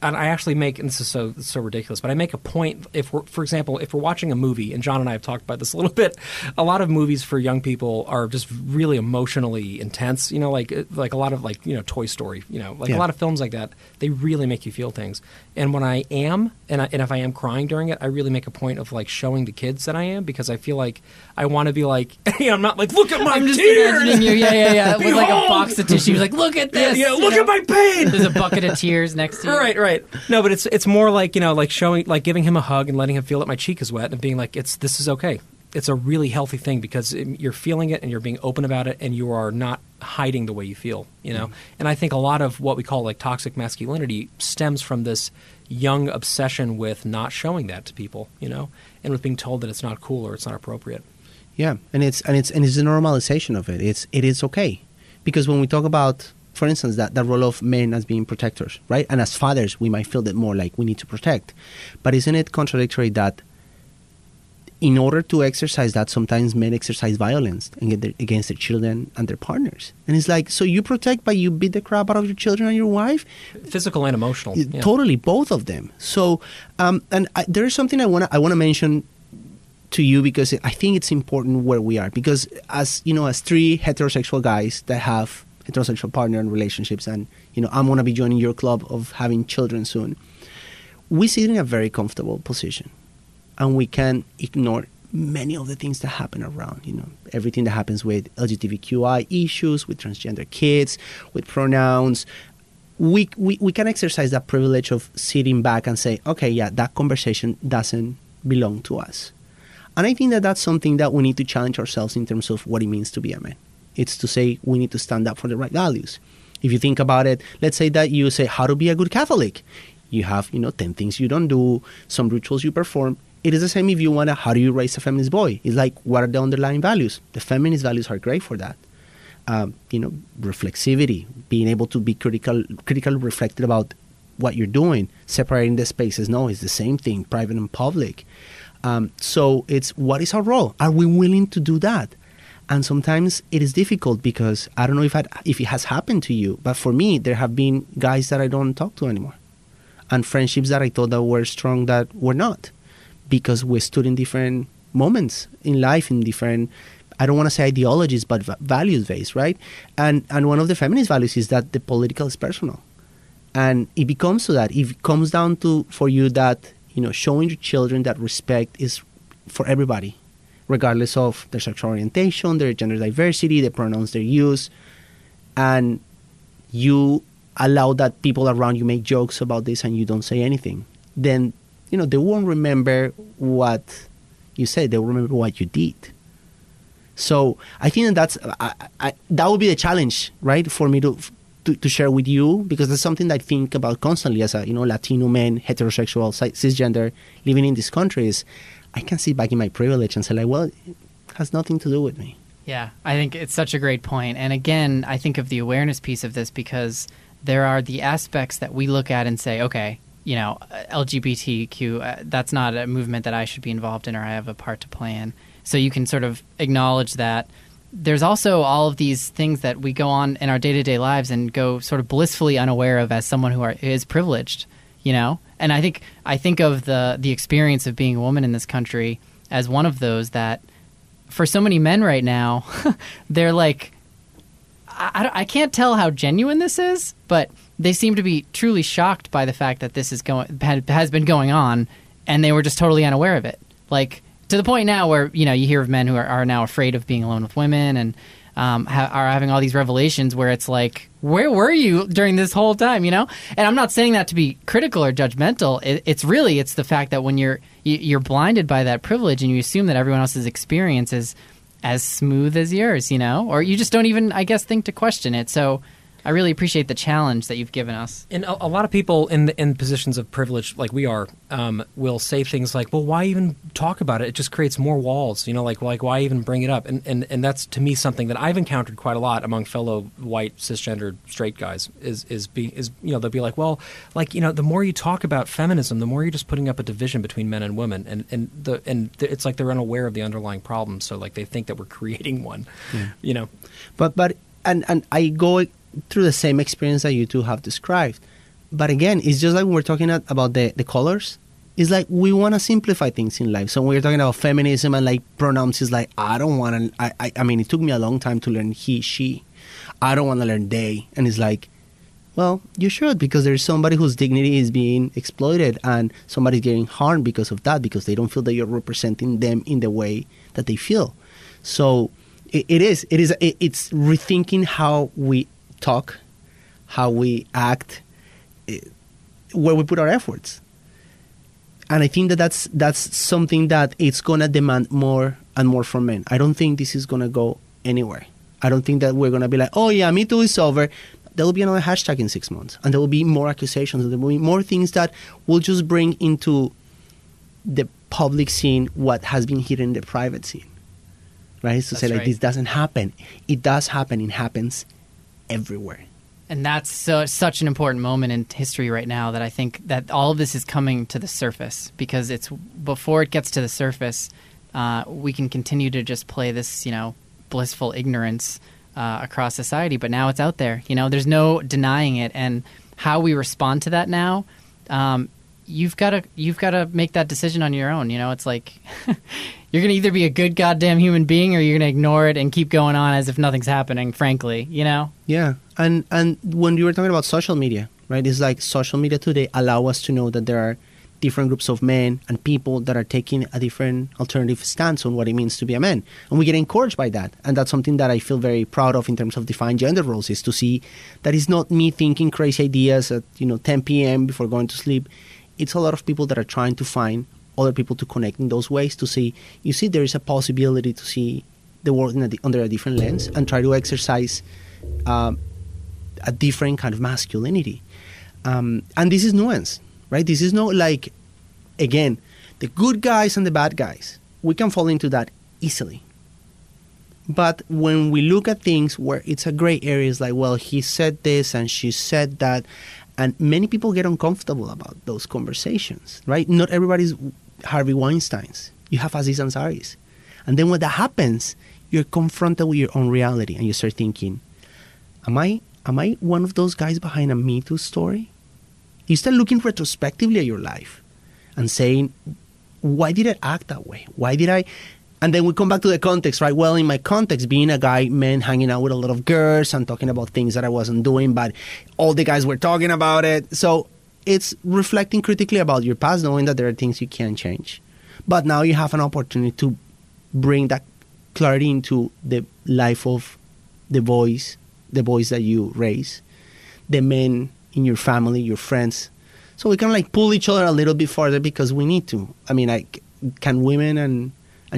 And I actually make, and this is so ridiculous, but I make a point, for example, if we're watching a movie, and John and I have talked about this a little bit, a lot of movies for young people are just really emotionally intense, you know, like a lot of, like, you know, Toy Story, you know, like a lot of films like that, they really make you feel things. And when I am, and if I am crying during it, I really make a point of, like, showing the kids that I am, because I feel like I want to be like, hey, I'm not like, look at my I'm just tears! Imagining you, yeah, with, like, a box of tissues, like, look at this! Yeah, look at my pain! There's a bucket of tears next to you. Right. No, but it's more like, you know, like showing, like giving him a hug and letting him feel that my cheek is wet and being like, this is okay. It's a really healthy thing because you're feeling it and you're being open about it and you are not hiding the way you feel, you know? Mm-hmm. And I think a lot of what we call like toxic masculinity stems from this young obsession with not showing that to people, you know, and with being told that it's not cool or it's not appropriate. Yeah, and it's the normalization of it. It is okay, because when we talk about, for instance, that role of men as being protectors, right? And as fathers, we might feel that more like we need to protect. But isn't it contradictory that in order to exercise that, sometimes men exercise violence against their children and their partners? And it's like, so you protect, but you beat the crap out of your children and your wife? Physical and emotional. Yeah. Totally, both of them. So, there is something I want to mention to you, because I think it's important where we are. Because as, you know, as three heterosexual guys that have heterosexual partner and relationships, and, you know, I'm going to be joining your club of having children soon, we sit in a very comfortable position. And we can ignore many of the things that happen around, you know, everything that happens with LGBTQI issues, with transgender kids, with pronouns. We can exercise that privilege of sitting back and say, okay, yeah, that conversation doesn't belong to us. And I think that that's something that we need to challenge ourselves in terms of what it means to be a man. It's to say we need to stand up for the right values. If you think about it, let's say that you say how to be a good Catholic. You have, you know, 10 things you don't do, some rituals you perform. It is the same if you want to, how do you raise a feminist boy? It's like, what are the underlying values? The feminist values are great for that. You know, reflexivity, being able to be critical, reflective about what you're doing, separating the spaces. No, it's the same thing, private and public. So it's, what is our role? Are we willing to do that? And sometimes it is difficult, because I don't know if it has happened to you, but for me, there have been guys that I don't talk to anymore, and friendships that I thought that were strong that were not, because we stood in different moments in life, in different, I don't want to say ideologies, but values-based, right? And one of the feminist values is that the political is personal. And it becomes so that if it comes down to, for you, that, you know, showing your children that respect is for everybody, regardless of their sexual orientation, their gender diversity, the pronouns they use, and you allow that people around you make jokes about this and you don't say anything, then, you know, they won't remember what you said. They will remember what you did. So I think that would be the challenge, right, for me to share with you, because that's something that I think about constantly as a, you know, Latino man, heterosexual, cisgender, living in these countries. I can sit back in my privilege and say, like, well, it has nothing to do with me. Yeah, I think it's such a great point. And again, I think of the awareness piece of this, because there are the aspects that we look at and say, okay, you know, LGBTQ, that's not a movement that I should be involved in or I have a part to play in. So you can sort of acknowledge that. There's also all of these things that we go on in our day-to-day lives and go sort of blissfully unaware of as someone who is privileged, you know? And I think of the experience of being a woman in this country as one of those that, for so many men right now, they're like, I can't tell how genuine this is, but they seem to be truly shocked by the fact that this is has been going on, and they were just totally unaware of it. Like, to the point now where, you know, you hear of men who are now afraid of being alone with women, and are having all these revelations where it's like, where were you during this whole time, you know? And I'm not saying that to be critical or judgmental. It's the fact that when you're blinded by that privilege and you assume that everyone else's experience is as smooth as yours, you know? Or you just don't even, I guess, think to question it. So I really appreciate the challenge that you've given us. And a lot of people in positions of privilege, like we are, will say things like, well, why even talk about it? It just creates more walls, you know, like why even bring it up? And that's, to me, something that I've encountered quite a lot among fellow white, cisgendered, straight guys is you know, they'll be like, well, like, you know, the more you talk about feminism, the more you're just putting up a division between men and women. And it's like they're unaware of the underlying problem. So, like, they think that we're creating one, you know. But I go through the same experience that you two have described. But again, it's just like when we're talking about the colors. It's like we want to simplify things in life. So when we're talking about feminism and like pronouns, it's like, I don't want to, I mean, it took me a long time to learn he, she. I don't want to learn they. And it's like, well, you should, because there's somebody whose dignity is being exploited and somebody's getting harmed because of that, because they don't feel that you're representing them in the way that they feel. So it's rethinking how we talk, how we act, where we put our efforts. And I think that that's something that it's going to demand more and more from men. I don't think this is going to go anywhere. I don't think that we're going to be like, oh yeah, Me Too is over. There will be another hashtag in 6 months, and there will be more accusations, and there will be more things that will just bring into the public scene what has been hidden in the private scene. right? So say like this doesn't happen. It does happen. It happens everywhere. And that's such an important moment in history right now that I think that all of this is coming to the surface, because it's before it gets to the surface, we can continue to just play this, you know, blissful ignorance across society. But now it's out there. You know, there's no denying it, and how we respond to that now. You've got to make that decision on your own. You know, it's like you're going to either be a good goddamn human being or you're going to ignore it and keep going on as if nothing's happening, frankly, you know? Yeah. And when you were talking about social media, right, it's like social media today allow us to know that there are different groups of men and people that are taking a different alternative stance on what it means to be a man. And we get encouraged by that. And that's something that I feel very proud of in terms of Defying Gender Roles, is to see that it's not me thinking crazy ideas at, you know, 10 p.m. before going to sleep. It's a lot of people that are trying to find other people to connect in those ways, to see, you see, there is a possibility to see the world under a different lens and try to exercise a different kind of masculinity. And this is nuanced, right? This is not like, again, the good guys and the bad guys. We can fall into that easily. But when we look at things where it's a gray area, it's like, well, he said this and she said that. And many people get uncomfortable about those conversations, right? Not everybody's Harvey Weinstein's. You have Aziz Ansari's. And then when that happens, you're confronted with your own reality and you start thinking, am I one of those guys behind a Me Too story? You start looking retrospectively at your life and saying, why did I act that way? Why did I... And then we come back to the context, right? Well, in my context, being a guy, man, hanging out with a lot of girls and talking about things that I wasn't doing, but all the guys were talking about it. So it's reflecting critically about your past, knowing that there are things you can't change. But now you have an opportunity to bring that clarity into the life of the boys that you raise, the men in your family, your friends. So we can like pull each other a little bit farther because we need to. I mean, like, can women and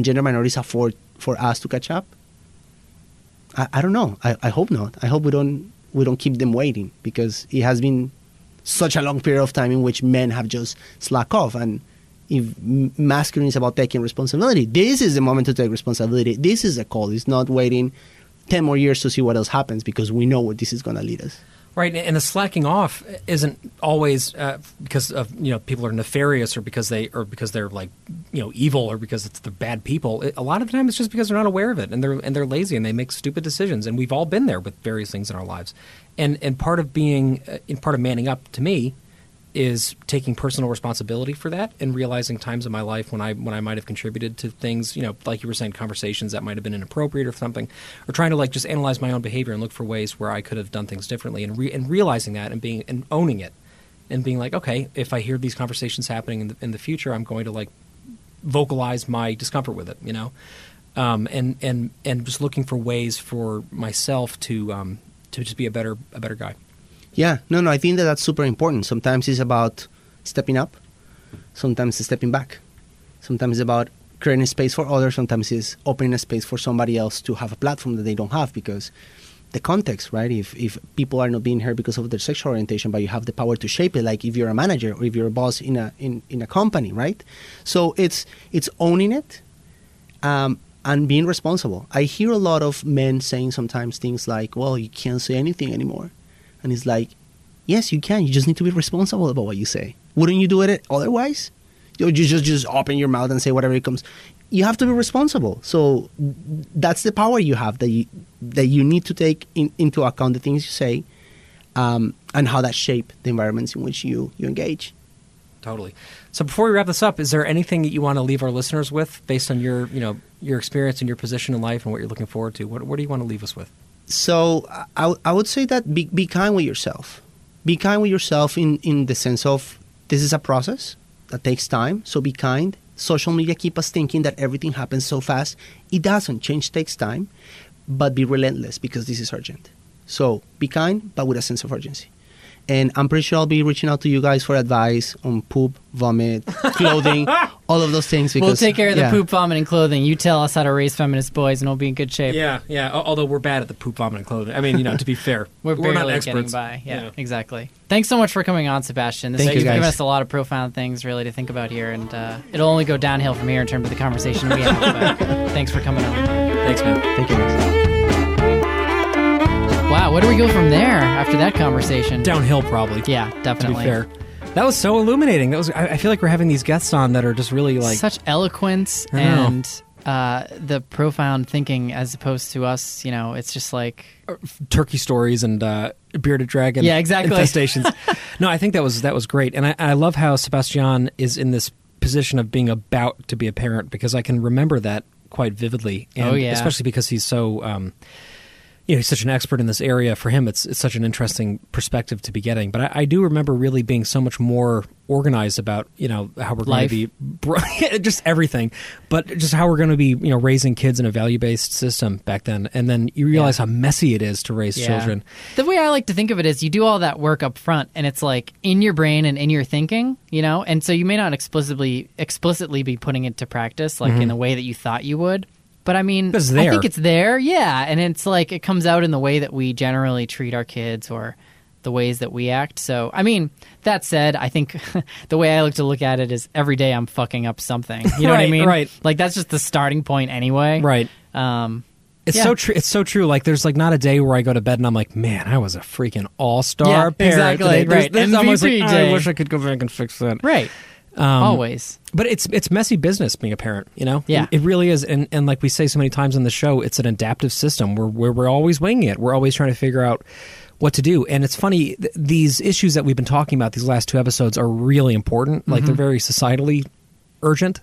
gender minorities afford for us to catch up? I don't know. I hope not. I hope we don't keep them waiting, because it has been such a long period of time in which men have just slacked off. And if masculinity is about taking responsibility, this is the moment to take responsibility. This is a call. It's not waiting 10 more years to see what else happens, because we know where this is going to lead us. Right, and the slacking off isn't always because of, you know, people are nefarious or because they're like, you know, evil, or because it's the bad people. A lot of the time, it's just because they're not aware of it, and they're lazy, and they make stupid decisions. And we've all been there with various things in our lives. And part of manning up, to me, is taking personal responsibility for that and realizing times in my life when I might have contributed to things, you know, like you were saying, conversations that might have been inappropriate or something, or trying to like just analyze my own behavior and look for ways where I could have done things differently, and realizing that and owning it and being like, okay, if I hear these conversations happening in the future, I'm going to like vocalize my discomfort with it, you know, and just looking for ways for myself to just be a better guy. Yeah, no, I think that that's super important. Sometimes it's about stepping up. Sometimes it's stepping back. Sometimes it's about creating a space for others. Sometimes it's opening a space for somebody else to have a platform that they don't have, because the context, right? If people are not being heard because of their sexual orientation, but you have the power to shape it, like if you're a manager or if you're a boss in a company, right? So it's owning it and being responsible. I hear a lot of men saying sometimes things like, well, you can't say anything anymore. And it's like, yes, you can. You just need to be responsible about what you say. Wouldn't you do it otherwise? You just open your mouth and say whatever it comes. You have to be responsible. So that's the power you have, that you need to take into account the things you say and how that shape the environments in which you engage. Totally. So before we wrap this up, is there anything that you want to leave our listeners with based on your, you know, your experience and your position in life and what you're looking forward to? What do you want to leave us with? So I would say that be kind with yourself. Be kind with yourself in the sense of this is a process that takes time, so be kind. Social media keep us thinking that everything happens so fast. It doesn't. Change takes time, but be relentless, because this is urgent. So be kind, but with a sense of urgency. And I'm pretty sure I'll be reaching out to you guys for advice on poop, vomit, clothing, all of those things. Because, we'll take care of the poop, vomit, and clothing. You tell us how to raise feminist boys, and we'll be in good shape. Yeah. Although we're bad at the poop, vomit, and clothing. I mean, you know, to be fair, we're not experts. By. Yeah, exactly. Thanks so much for coming on, Sebastián. Thank you, guys. You've given us a lot of profound things, really, to think about here, and it'll only go downhill from here in terms of the conversation we have. But thanks for coming on. Thanks, man. Thank you, Max. Wow, where do we go from there after that conversation? Downhill, probably. Yeah, definitely. To be fair. That was so illuminating. That was. I feel like we're having these guests on that are just really like... Such eloquence and the profound thinking as opposed to us, you know, it's just like... Turkey stories and bearded dragon infestations. No, I think that was great. And I love how Sebastián is in this position of being about to be a parent, because I can remember that quite vividly. And especially because he's so... you know, he's such an expert in this area. For him, it's such an interesting perspective to be getting. But I do remember really being so much more organized about, you know, how we're going to be just everything, but just how we're going to be, you know, raising kids in a value-based system back then. And then you realize how messy it is to raise children. The way I like to think of it is you do all that work up front, and it's like in your brain and in your thinking, you know, and so you may not explicitly be putting it to practice like in the way that you thought you would. But I mean, I think it's there, and it's like it comes out in the way that we generally treat our kids or the ways that we act. So, I mean, that said, I think the way I like to look at it is every day I'm fucking up something. You know what I mean? Right. Like that's just the starting point anyway. Right. It's so true. It's so true. Like there's like not a day where I go to bed and I'm like, man, I was a freaking all-star parent. Exactly. Right. There's almost like, I wish I could go back and fix that. Right. Always. But it's messy business being a parent, you know? Yeah. It really is. And like we say so many times on the show, it's an adaptive system where we're always weighing it. We're always trying to figure out what to do. And it's funny, these issues that we've been talking about these last two episodes are really important. Like they're very societally urgent.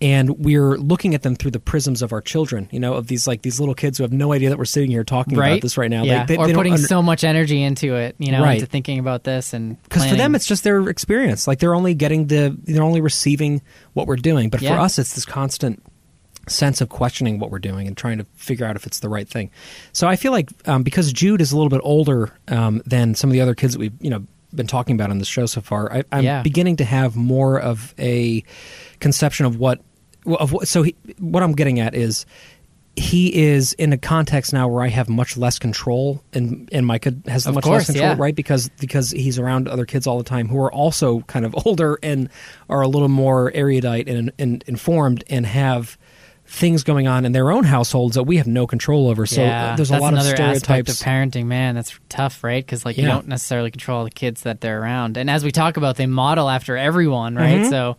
And we're looking at them through the prisms of our children, you know, of these like these little kids who have no idea that we're sitting here talking about this right now. Yeah. They putting so much energy into it, you know, into thinking about this and because for them it's just their experience. Like they're only receiving what we're doing. But for us, it's this constant sense of questioning what we're doing and trying to figure out if it's the right thing. So I feel like because Jude is a little bit older than some of the other kids that we've been talking about on the show so far, I'm beginning to have more of a conception of what. What I'm getting at is he is in a context now where I have much less control, and Mike has much less control, right? Because he's around other kids all the time who are also kind of older and are a little more erudite and informed and have things going on in their own households that we have no control over. So there's a lot of stereotypes. That's another aspect of parenting, man. That's tough, right? Because you don't necessarily control the kids that they're around. And as we talk about, they model after everyone, right? So...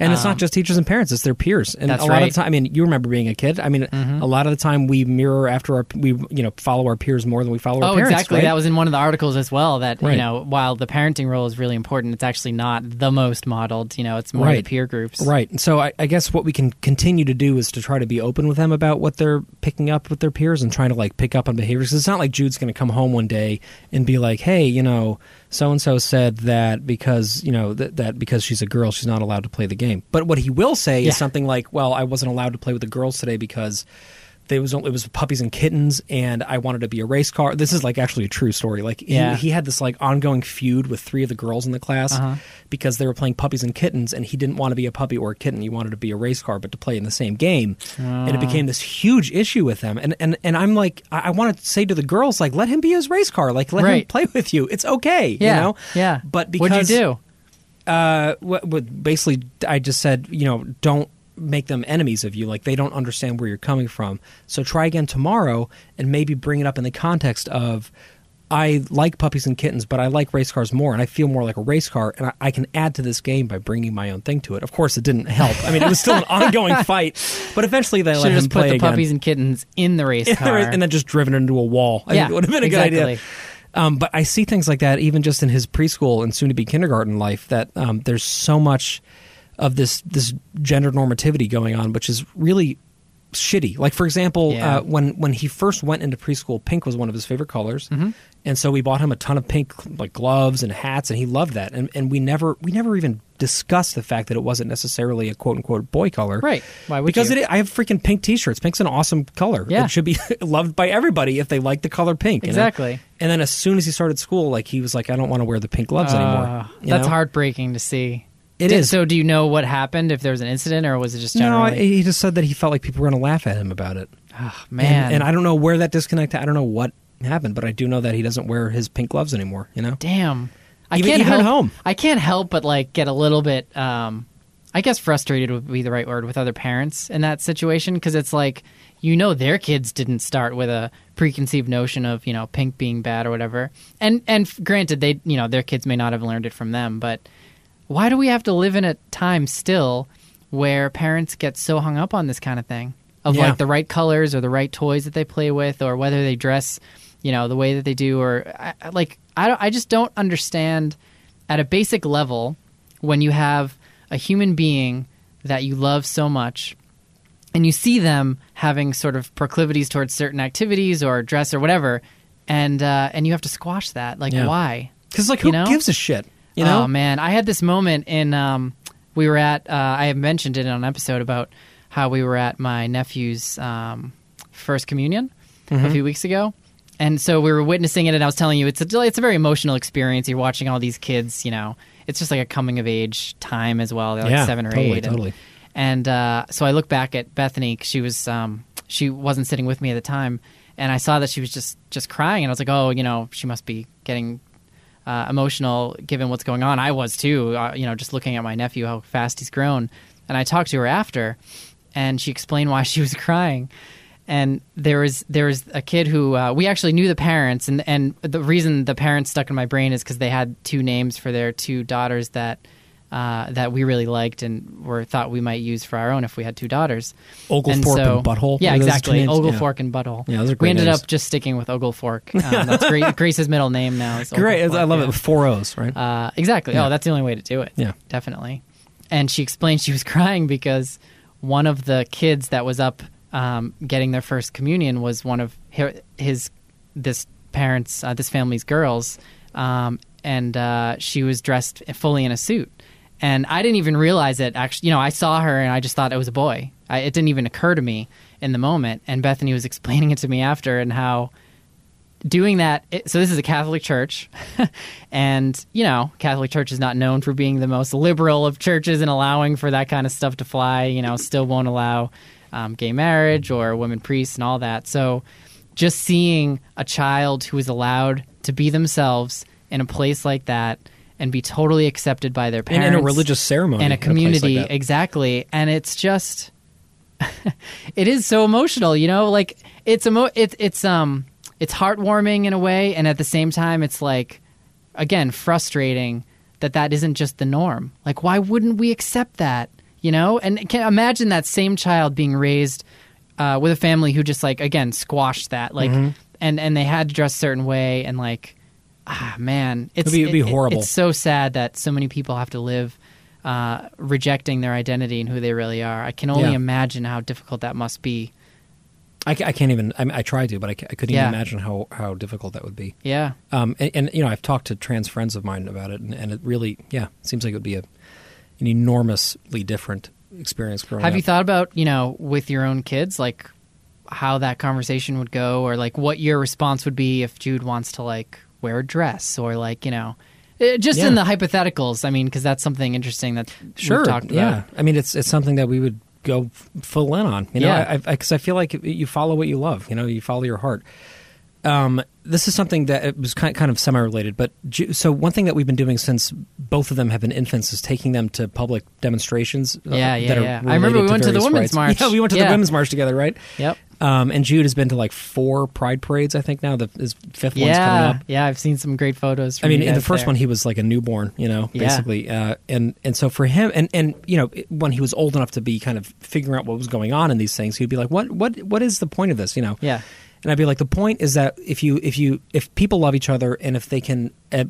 And it's not just teachers and parents; it's their peers. And that's a lot of the time, I mean, you remember being a kid. I mean, a lot of the time we mirror after we follow our peers more than we follow our parents. Oh, exactly. Right? That was in one of the articles as well. That you know, while the parenting role is really important, it's actually not the most modeled. You know, it's more the peer groups. Right. And so I guess what we can continue to do is to try to be open with them about what they're picking up with their peers and trying to like pick up on behaviors. It's not like Jude's going to come home one day and be like, "Hey, you know, so and so said that because you know that because she's a girl, she's not allowed to play the game." But what he will say is something like, well, I wasn't allowed to play with the girls today because it was puppies and kittens and I wanted to be a race car. This is like actually a true story. Like he had this like ongoing feud with three of the girls in the class because they were playing puppies and kittens and he didn't want to be a puppy or a kitten. He wanted to be a race car, but to play in the same game. And it became this huge issue with them. And I'm like, I want to say to the girls, like, let him be his race car. Like, let him play with you. It's okay. You know? Yeah. But because... What'd you do? Basically, I just said, you know, don't make them enemies of you. Like, they don't understand where you're coming from. So try again tomorrow and maybe bring it up in the context of, I like puppies and kittens, but I like race cars more, and I feel more like a race car, and I can add to this game by bringing my own thing to it. Of course, it didn't help. I mean, it was still an ongoing fight, but eventually they let him play again. Should have just put the puppies and kittens in the race car. And then just driven it into a wall. I mean, it would have been a good idea. But I see things like that even just in his preschool and soon-to-be kindergarten life, that there's so much of this gender normativity going on, which is really shitty. Like, for example, when he first went into preschool, pink was one of his favorite colors. And so we bought him a ton of pink like gloves and hats, and he loved that. And we never even discussed the fact that it wasn't necessarily a quote-unquote boy color. Right. Why would you? Because I have freaking pink T-shirts. Pink's an awesome color. Yeah. It should be loved by everybody if they like the color pink. Exactly. You know? And then as soon as he started school, like he was like, I don't want to wear the pink gloves anymore. That's heartbreaking to see. It is. So do you know what happened, if there was an incident, or was it just generally? No, he just said that he felt like people were going to laugh at him about it. Oh, man. And I don't know where that disconnect, I don't know what happened, but I do know that he doesn't wear his pink gloves anymore, you know? Damn. I can't help but like get a little bit I guess frustrated would be the right word, with other parents in that situation, because it's like, you know, their kids didn't start with a preconceived notion of, you know, pink being bad or whatever. And granted, they, you know, their kids may not have learned it from them, but why do we have to live in a time still where parents get so hung up on this kind of thing of like the right colors or the right toys that they play with, or whether they dress, you know, the way that they do, or I just don't understand at a basic level when you have a human being that you love so much and you see them having sort of proclivities towards certain activities or dress or whatever, and you have to squash that. Like, why? Because, like, who gives a shit? You know? Oh, man. I had this moment in we were at I had mentioned it on an episode about how we were at my nephew's first communion a few weeks ago. And so we were witnessing it, and I was telling you, it's a very emotional experience. You're watching all these kids, you know. It's just like a coming-of-age time as well. They're like 7 or 8. Totally. And so I look back at Bethany, because she wasn't sitting with me at the time, and I saw that she was just crying, and I was like, oh, you know, she must be getting emotional given what's going on. I was too, you know, just looking at my nephew, how fast he's grown. And I talked to her after, and she explained why she was crying. And there was a kid who we actually knew the parents, and the reason the parents stuck in my brain is because they had two names for their two daughters that we really liked and thought we might use for our own if we had two daughters. Oglethorpe and Butthole. Yeah, exactly. Oglethorpe and Butthole. Yeah, those are great. We ended up just sticking with Oglethorpe. That's great. Grace's middle name now is Oglethorpe. Great, I love it. With 4 O's, right? Exactly. Yeah. Oh, that's the only way to do it. Yeah, definitely. And she explained she was crying because one of the kids that was up getting their first communion was one of this parents, this family's girls, and she was dressed fully in a suit, and I didn't even realize it. Actually, you know, I saw her and I just thought it was a boy. It didn't even occur to me in the moment. And Bethany was explaining it to me after, and how doing that. So this is a Catholic church, and you know, Catholic church is not known for being the most liberal of churches and allowing for that kind of stuff to fly. You know, still won't allow gay marriage or women priests and all that. So just seeing a child who is allowed to be themselves in a place like that and be totally accepted by their parents. And in a religious ceremony. In a community, like, exactly. And it's just, it is so emotional, you know? Like, it's heartwarming in a way, and at the same time it's like, again, frustrating that isn't just the norm. Like, why wouldn't we accept that? You know, and can imagine that same child being raised with a family who just, like, again, squashed that, like, and they had to dress a certain way, and like, man, it'd be horrible. It's so sad that so many people have to live rejecting their identity and who they really are. I can only imagine how difficult that must be. I can't even. I try to, but I couldn't even imagine how difficult that would be. Yeah. And you know, I've talked to trans friends of mine about it, and it really, seems like it would be an enormously different experience growing up. Have you thought about, you know, with your own kids, like, how that conversation would go, or like what your response would be if Jude wants to, like, wear a dress, or, like, you know, just in the hypotheticals? I mean, because that's something interesting that we've talked about. Yeah. I mean, it's something that we would go full in on, you know, because I feel like you follow what you love, you know, you follow your heart. This is something that it was kind of semi-related, but so one thing that we've been doing since both of them have been infants is taking them to public demonstrations. I remember we went to the Women's March. Yeah, we went to the Women's March together, right? Yep. And Jude has been to like 4 pride parades, I think now. His 5th one's coming up. Yeah, I've seen some great photos. I mean, in the first one, he was like a newborn, you know, basically. Yeah. And so for him, and you know, when he was old enough to be kind of figuring out what was going on in these things, he'd be like, what is the point of this, you know? Yeah. And I'd be like, the point is that if people love each other, and if they can have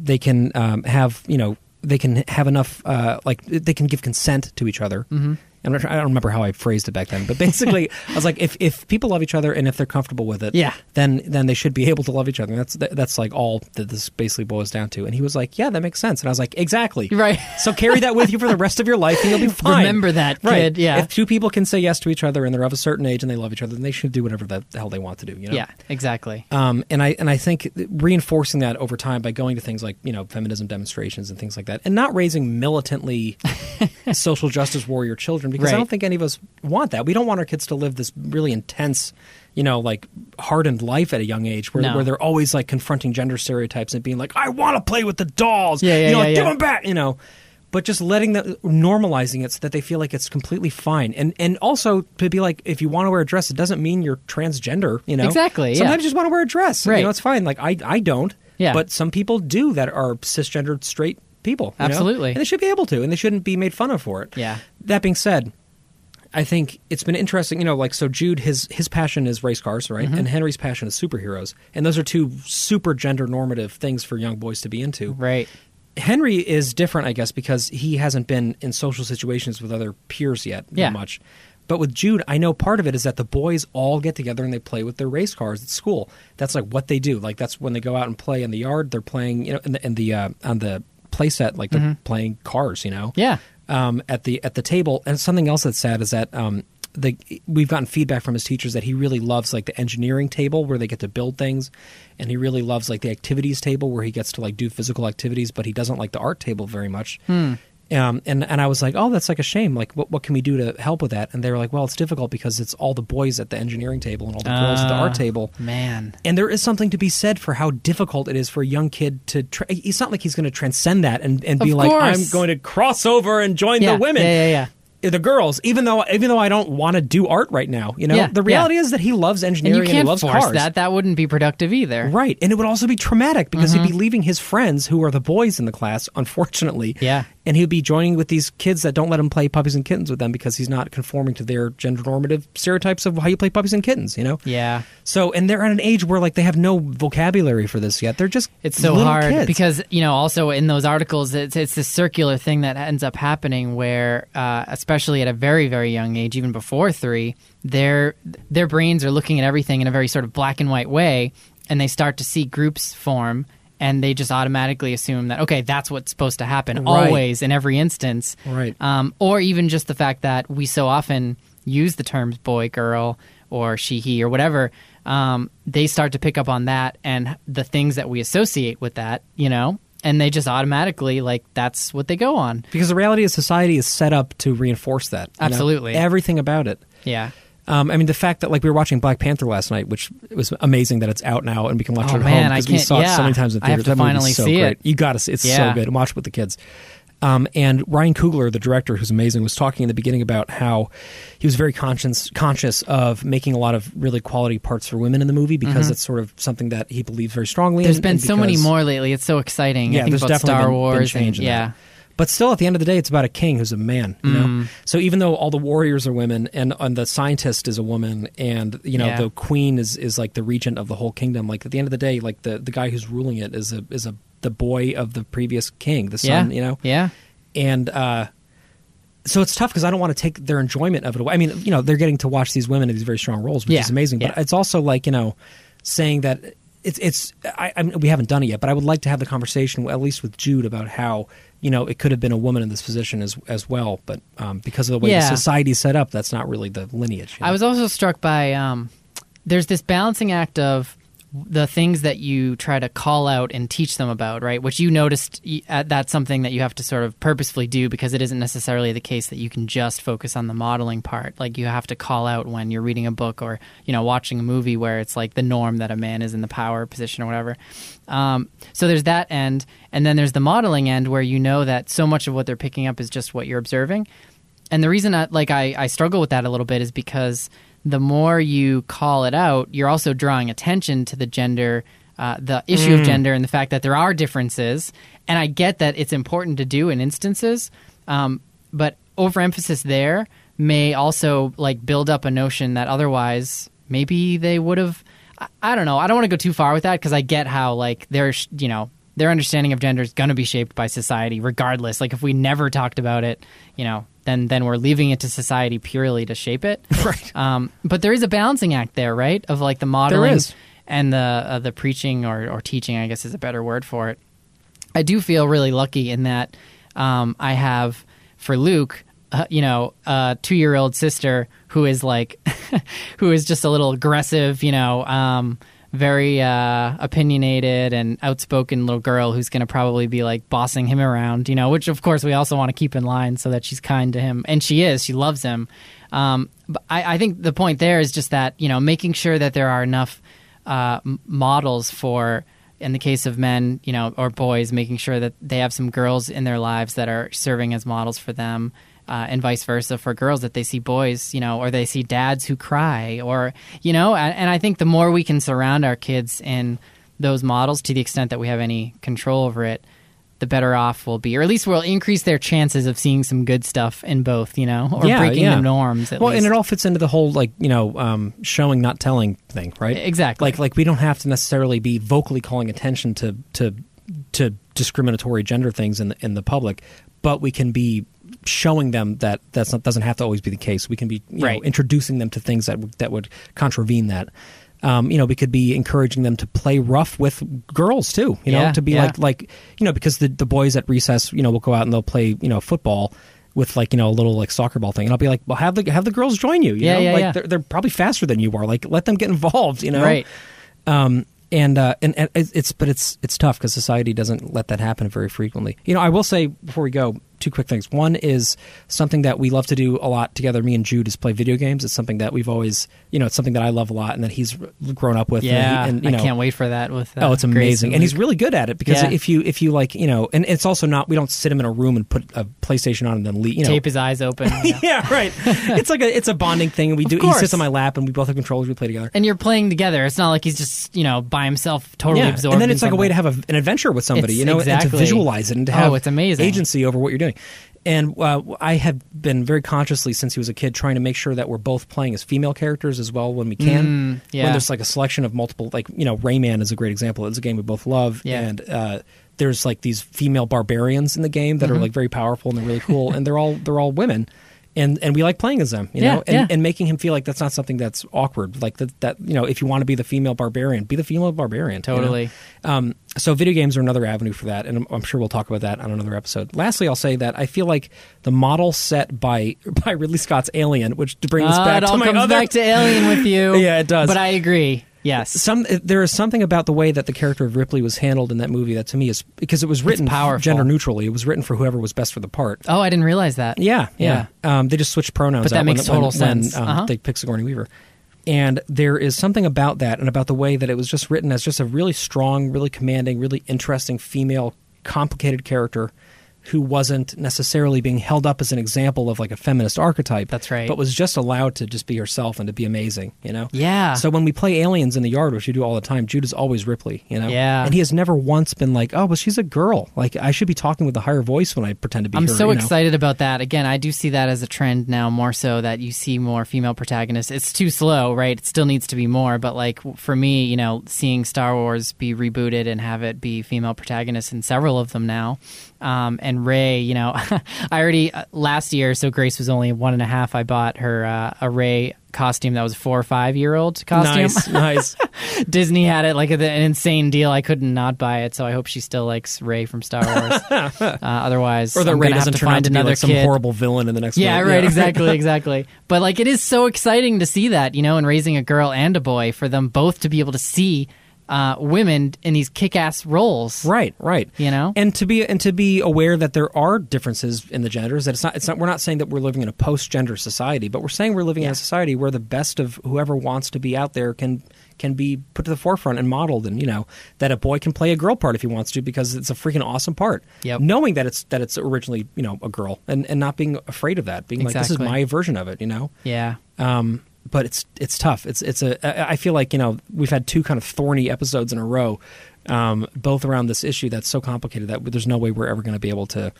enough like they can give consent to each other. Mm-hmm. I don't remember how I phrased it back then, but basically I was like, if people love each other and if they're comfortable with it, then they should be able to love each other. And that's like all that this basically boils down to. And he was like, yeah, that makes sense. And I was like, exactly. Right. So carry that with you for the rest of your life and you'll be fine. Remember that, kid. Yeah. If two people can say yes to each other and they're of a certain age and they love each other, then they should do whatever the hell they want to do, you know? Yeah, exactly. And I think reinforcing that over time by going to things like, you know, feminism demonstrations and things like that, and not raising militantly social justice warrior children, because I don't think any of us want that. We don't want our kids to live this really intense, you know, like hardened life at a young age where they're always like confronting gender stereotypes and being like, I want to play with the dolls. You know, give them back, you know. but just letting them, normalizing it so that they feel like it's completely fine. And also to be like, if you want to wear a dress, it doesn't mean you're transgender, you know? Exactly. Sometimes you just want to wear a dress. Right. You know, it's fine. Like, I don't. Yeah. But some people do that are cisgendered straight people. Absolutely. Know? And they should be able to, and they shouldn't be made fun of for it. Yeah. That being said, I think it's been interesting, you know, like, so Jude, his passion is race cars, right? Mm-hmm. And Henry's passion is superheroes. And those are two super gender normative things for young boys to be into. Right. Henry is different, I guess, because he hasn't been in social situations with other peers yet much. But with Jude, I know part of it is that the boys all get together and they play with their race cars at school. That's like what they do. Like, that's when they go out and play in the yard. They're playing, you know, in the on the playset, like they're playing cars, you know? Yeah. At the table. And something else that's sad is that we've gotten feedback from his teachers that he really loves, like, the engineering table where they get to build things, and he really loves, like, the activities table where he gets to, like, do physical activities, but he doesn't like the art table very much. And I was like, oh, that's like a shame. Like, what can we do to help with that? And they were like, well, it's difficult because it's all the boys at the engineering table and all the girls at the art table. Man. And there is something to be said for how difficult it is for a young kid to – it's not like he's going to transcend that and be like, I'm going to cross over and join the women. The girls, even though I don't want to do art right now, you know, the reality is that he loves engineering and he loves cars. You can't force that. That wouldn't be productive either. Right. And it would also be traumatic because he'd be leaving his friends who are the boys in the class, unfortunately. Yeah. And he'd be joining with these kids that don't let him play puppies and kittens with them because he's not conforming to their gender normative stereotypes of how you play puppies and kittens, you know? Yeah. So, and they're at an age where, like, they have no vocabulary for this yet. They're just It's so hard kids. Because, you know, also in those articles, it's this circular thing that ends up happening where, especially at a very, very young age, even before 3, their brains are looking at everything in a very sort of black and white way, and they start to see groups form, and they just automatically assume that, okay, that's what's supposed to happen always in every instance. Right. Or even just the fact that we so often use the terms boy, girl, or she, he, or whatever. They start to pick up on that and the things that we associate with that, you know? And they just automatically, like, that's what they go on. Because the reality is society is set up to reinforce that. Absolutely. You know? Everything about it. Yeah. I mean, the fact that, like, we were watching Black Panther last night, which was amazing that it's out now and we can watch it at home because we saw it so many times in theaters. I have to finally see it. You got to see it. It's so good. And watch it with the kids. And Ryan Coogler, the director, who's amazing, was talking in the beginning about how he was very conscious of making a lot of really quality parts for women in the movie because it's sort of something that he believes very strongly in. There's been so many more lately. It's so exciting. Yeah, I think about Star Wars. Yeah. But still, at the end of the day, it's about a king who's a man. You know? So even though all the warriors are women and the scientist is a woman and you know the queen is like the regent of the whole kingdom, like at the end of the day, like the guy who's ruling it is the boy of the previous king, the son, you know? Yeah. And so it's tough because I don't want to take their enjoyment of it away. I mean, you know, they're getting to watch these women in these very strong roles, which is amazing. But it's also like, you know, saying that I mean, we haven't done it yet, but I would like to have the conversation, at least with Jude, about how you know, it could have been a woman in this position as well, but because of the way the society's set up, that's not really the lineage. You know? I was also struck by there's this balancing act of the things that you try to call out and teach them about, right? Which you noticed that's something that you have to sort of purposefully do because it isn't necessarily the case that you can just focus on the modeling part. Like you have to call out when you're reading a book or, you know, watching a movie where it's like the norm that a man is in the power position or whatever. So there's that end. And then there's the modeling end where you know that so much of what they're picking up is just what you're observing. And the reason I struggle with that a little bit is because the more you call it out, you're also drawing attention to the gender, the issue of gender and the fact that there are differences. And I get that it's important to do in instances, but overemphasis there may also like build up a notion that otherwise maybe they would have – I don't know. I don't want to go too far with that because I get how like there's, you know – their understanding of gender is going to be shaped by society regardless. Like if we never talked about it, you know, then we're leaving it to society purely to shape it. Right. But there is a balancing act there, right? Of like the modeling and the preaching or teaching, I guess is a better word for it. I do feel really lucky in that I have for Luke, you know, a 2-year-old sister who is like, who is just a little aggressive, you know, very opinionated and outspoken little girl who's going to probably be like bossing him around, you know, which of course we also want to keep in line so that she's kind to him. And she is. She loves him. But I think the point there is just that, you know, making sure that there are enough models for in the case of men, you know, or boys, making sure that they have some girls in their lives that are serving as models for them, and vice versa for girls that they see boys, you know, or they see dads who cry, or, you know, and I think the more we can surround our kids in those models to the extent that we have any control over it, the better off we'll be, or at least we'll increase their chances of seeing some good stuff in both, you know, or breaking the norms. At least. And it all fits into the whole, like, you know, showing, not telling thing, right? Exactly. Like we don't have to necessarily be vocally calling attention to discriminatory gender things in the public, but we can be showing them that doesn't have to always be the case. We can be you know, introducing them to things that would contravene that. You know, we could be encouraging them to play rough with girls too, you know, to be like, you know, because the boys at recess, you know, will go out and they'll play, you know, football with, like, you know, a little like soccer ball thing. And I'll be like, well, have the girls join you, you know, they're probably faster than you are. Like, let them get involved, you know? Right. And it's tough because society doesn't let that happen very frequently. You know, I will say before we go, two quick things. One is something that we love to do a lot together, me and Jude, is play video games. It's something that we've always, you know, it's something that I love a lot and that he's grown up with. Yeah, and you know, I can't wait for that with it's amazing. And he's really good at it because if you like, you know, and it's also not, we don't sit him in a room and put a PlayStation on and then leave, you know. Tape his eyes open. Right. It's like it's a bonding thing. And we do, he sits on my lap and we both have controllers, we play together. And you're playing together. It's not like he's just, you know, by himself, totally absorbed. And then it's like a way to have an adventure with somebody, you know, and to visualize it and to have it's amazing agency over what you're doing. And I have been very consciously since he was a kid trying to make sure that we're both playing as female characters as well when we can. When there's like a selection of multiple, like, you know, Rayman is a great example. It's a game we both love. Yeah. And there's like these female barbarians in the game that are like very powerful and they're really cool. And they're all women. And we like playing as them, you know, and making him feel like that's not something that's awkward. Like that, you know, if you want to be the female barbarian, be the female barbarian. Totally. You know? So video games are another avenue for that. And I'm sure we'll talk about that on another episode. Lastly, I'll say that I feel like the model set by Ridley Scott's Alien, which brings us back to my other... It all comes back to Alien with you. Yeah, it does. But I agree. Yes. There is something about the way that the character of Ripley was handled in that movie that to me is, because it was written gender neutrally. It was written for whoever was best for the part. Oh, I didn't realize that. Yeah. They just switched pronouns. But that makes total sense. They picked Sigourney Weaver. And there is something about that and about the way that it was just written as just a really strong, really commanding, really interesting female, complicated character who wasn't necessarily being held up as an example of like a feminist archetype. That's right. But was just allowed to just be herself and to be amazing, you know? Yeah. So when we play Aliens in the yard, which we do all the time, Jude is always Ripley, you know? Yeah. And he has never once been like, oh, well, she's a girl. Like, I should be talking with a higher voice when I pretend to be her, so excited about that. Again, I do see that as a trend now more so, that you see more female protagonists. It's too slow, right? It still needs to be more. But like for me, you know, seeing Star Wars be rebooted and have it be female protagonists in several of them now, and Ray, you know, I already last year, so Grace was only 1.5. I bought her a Ray costume that was a 4- or 5-year-old costume. Nice. Disney had it like an insane deal. I couldn't not buy it, so I hope she still likes Ray from Star Wars. Otherwise, or that I'm Ray doesn't turn out to be like some horrible villain in the next movie. Yeah, right. Exactly. But like, it is so exciting to see that, you know, and raising a girl and a boy, for them both to be able to see women in these kick-ass roles, right, you know, and to be aware that there are differences in the genders. That it's not. We're not saying that we're living in a post-gender society, but we're saying we're living in a society where the best of whoever wants to be out there can be put to the forefront and modeled, and you know that a boy can play a girl part if he wants to because it's a freaking awesome part. Yep. Knowing that it's originally, you know, a girl, and not being afraid of that, being like, this is my version of it, you know. Yeah. But it's tough. I feel like, you know, we've had two kind of thorny episodes in a row, both around this issue that's so complicated that there's no way we're ever going to be able to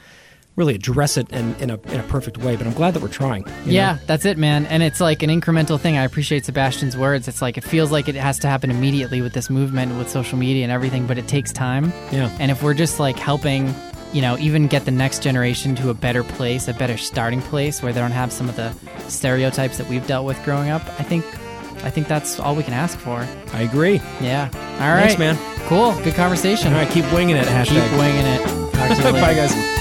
really address it in a perfect way. But I'm glad that we're trying. You know? That's it, man. And it's like an incremental thing. I appreciate Sebastian's words. It's like, it feels like it has to happen immediately with this movement, with social media and everything, but it takes time. Yeah. And if we're just like helping, you know, even get the next generation to a better place, a better starting place where they don't have some of the stereotypes that we've dealt with growing up, I think that's all we can ask for. I agree. Yeah. All right. Thanks, man. Cool. Good conversation. All right. Keep winging it. Hashtag. Keep winging it. Bye, guys.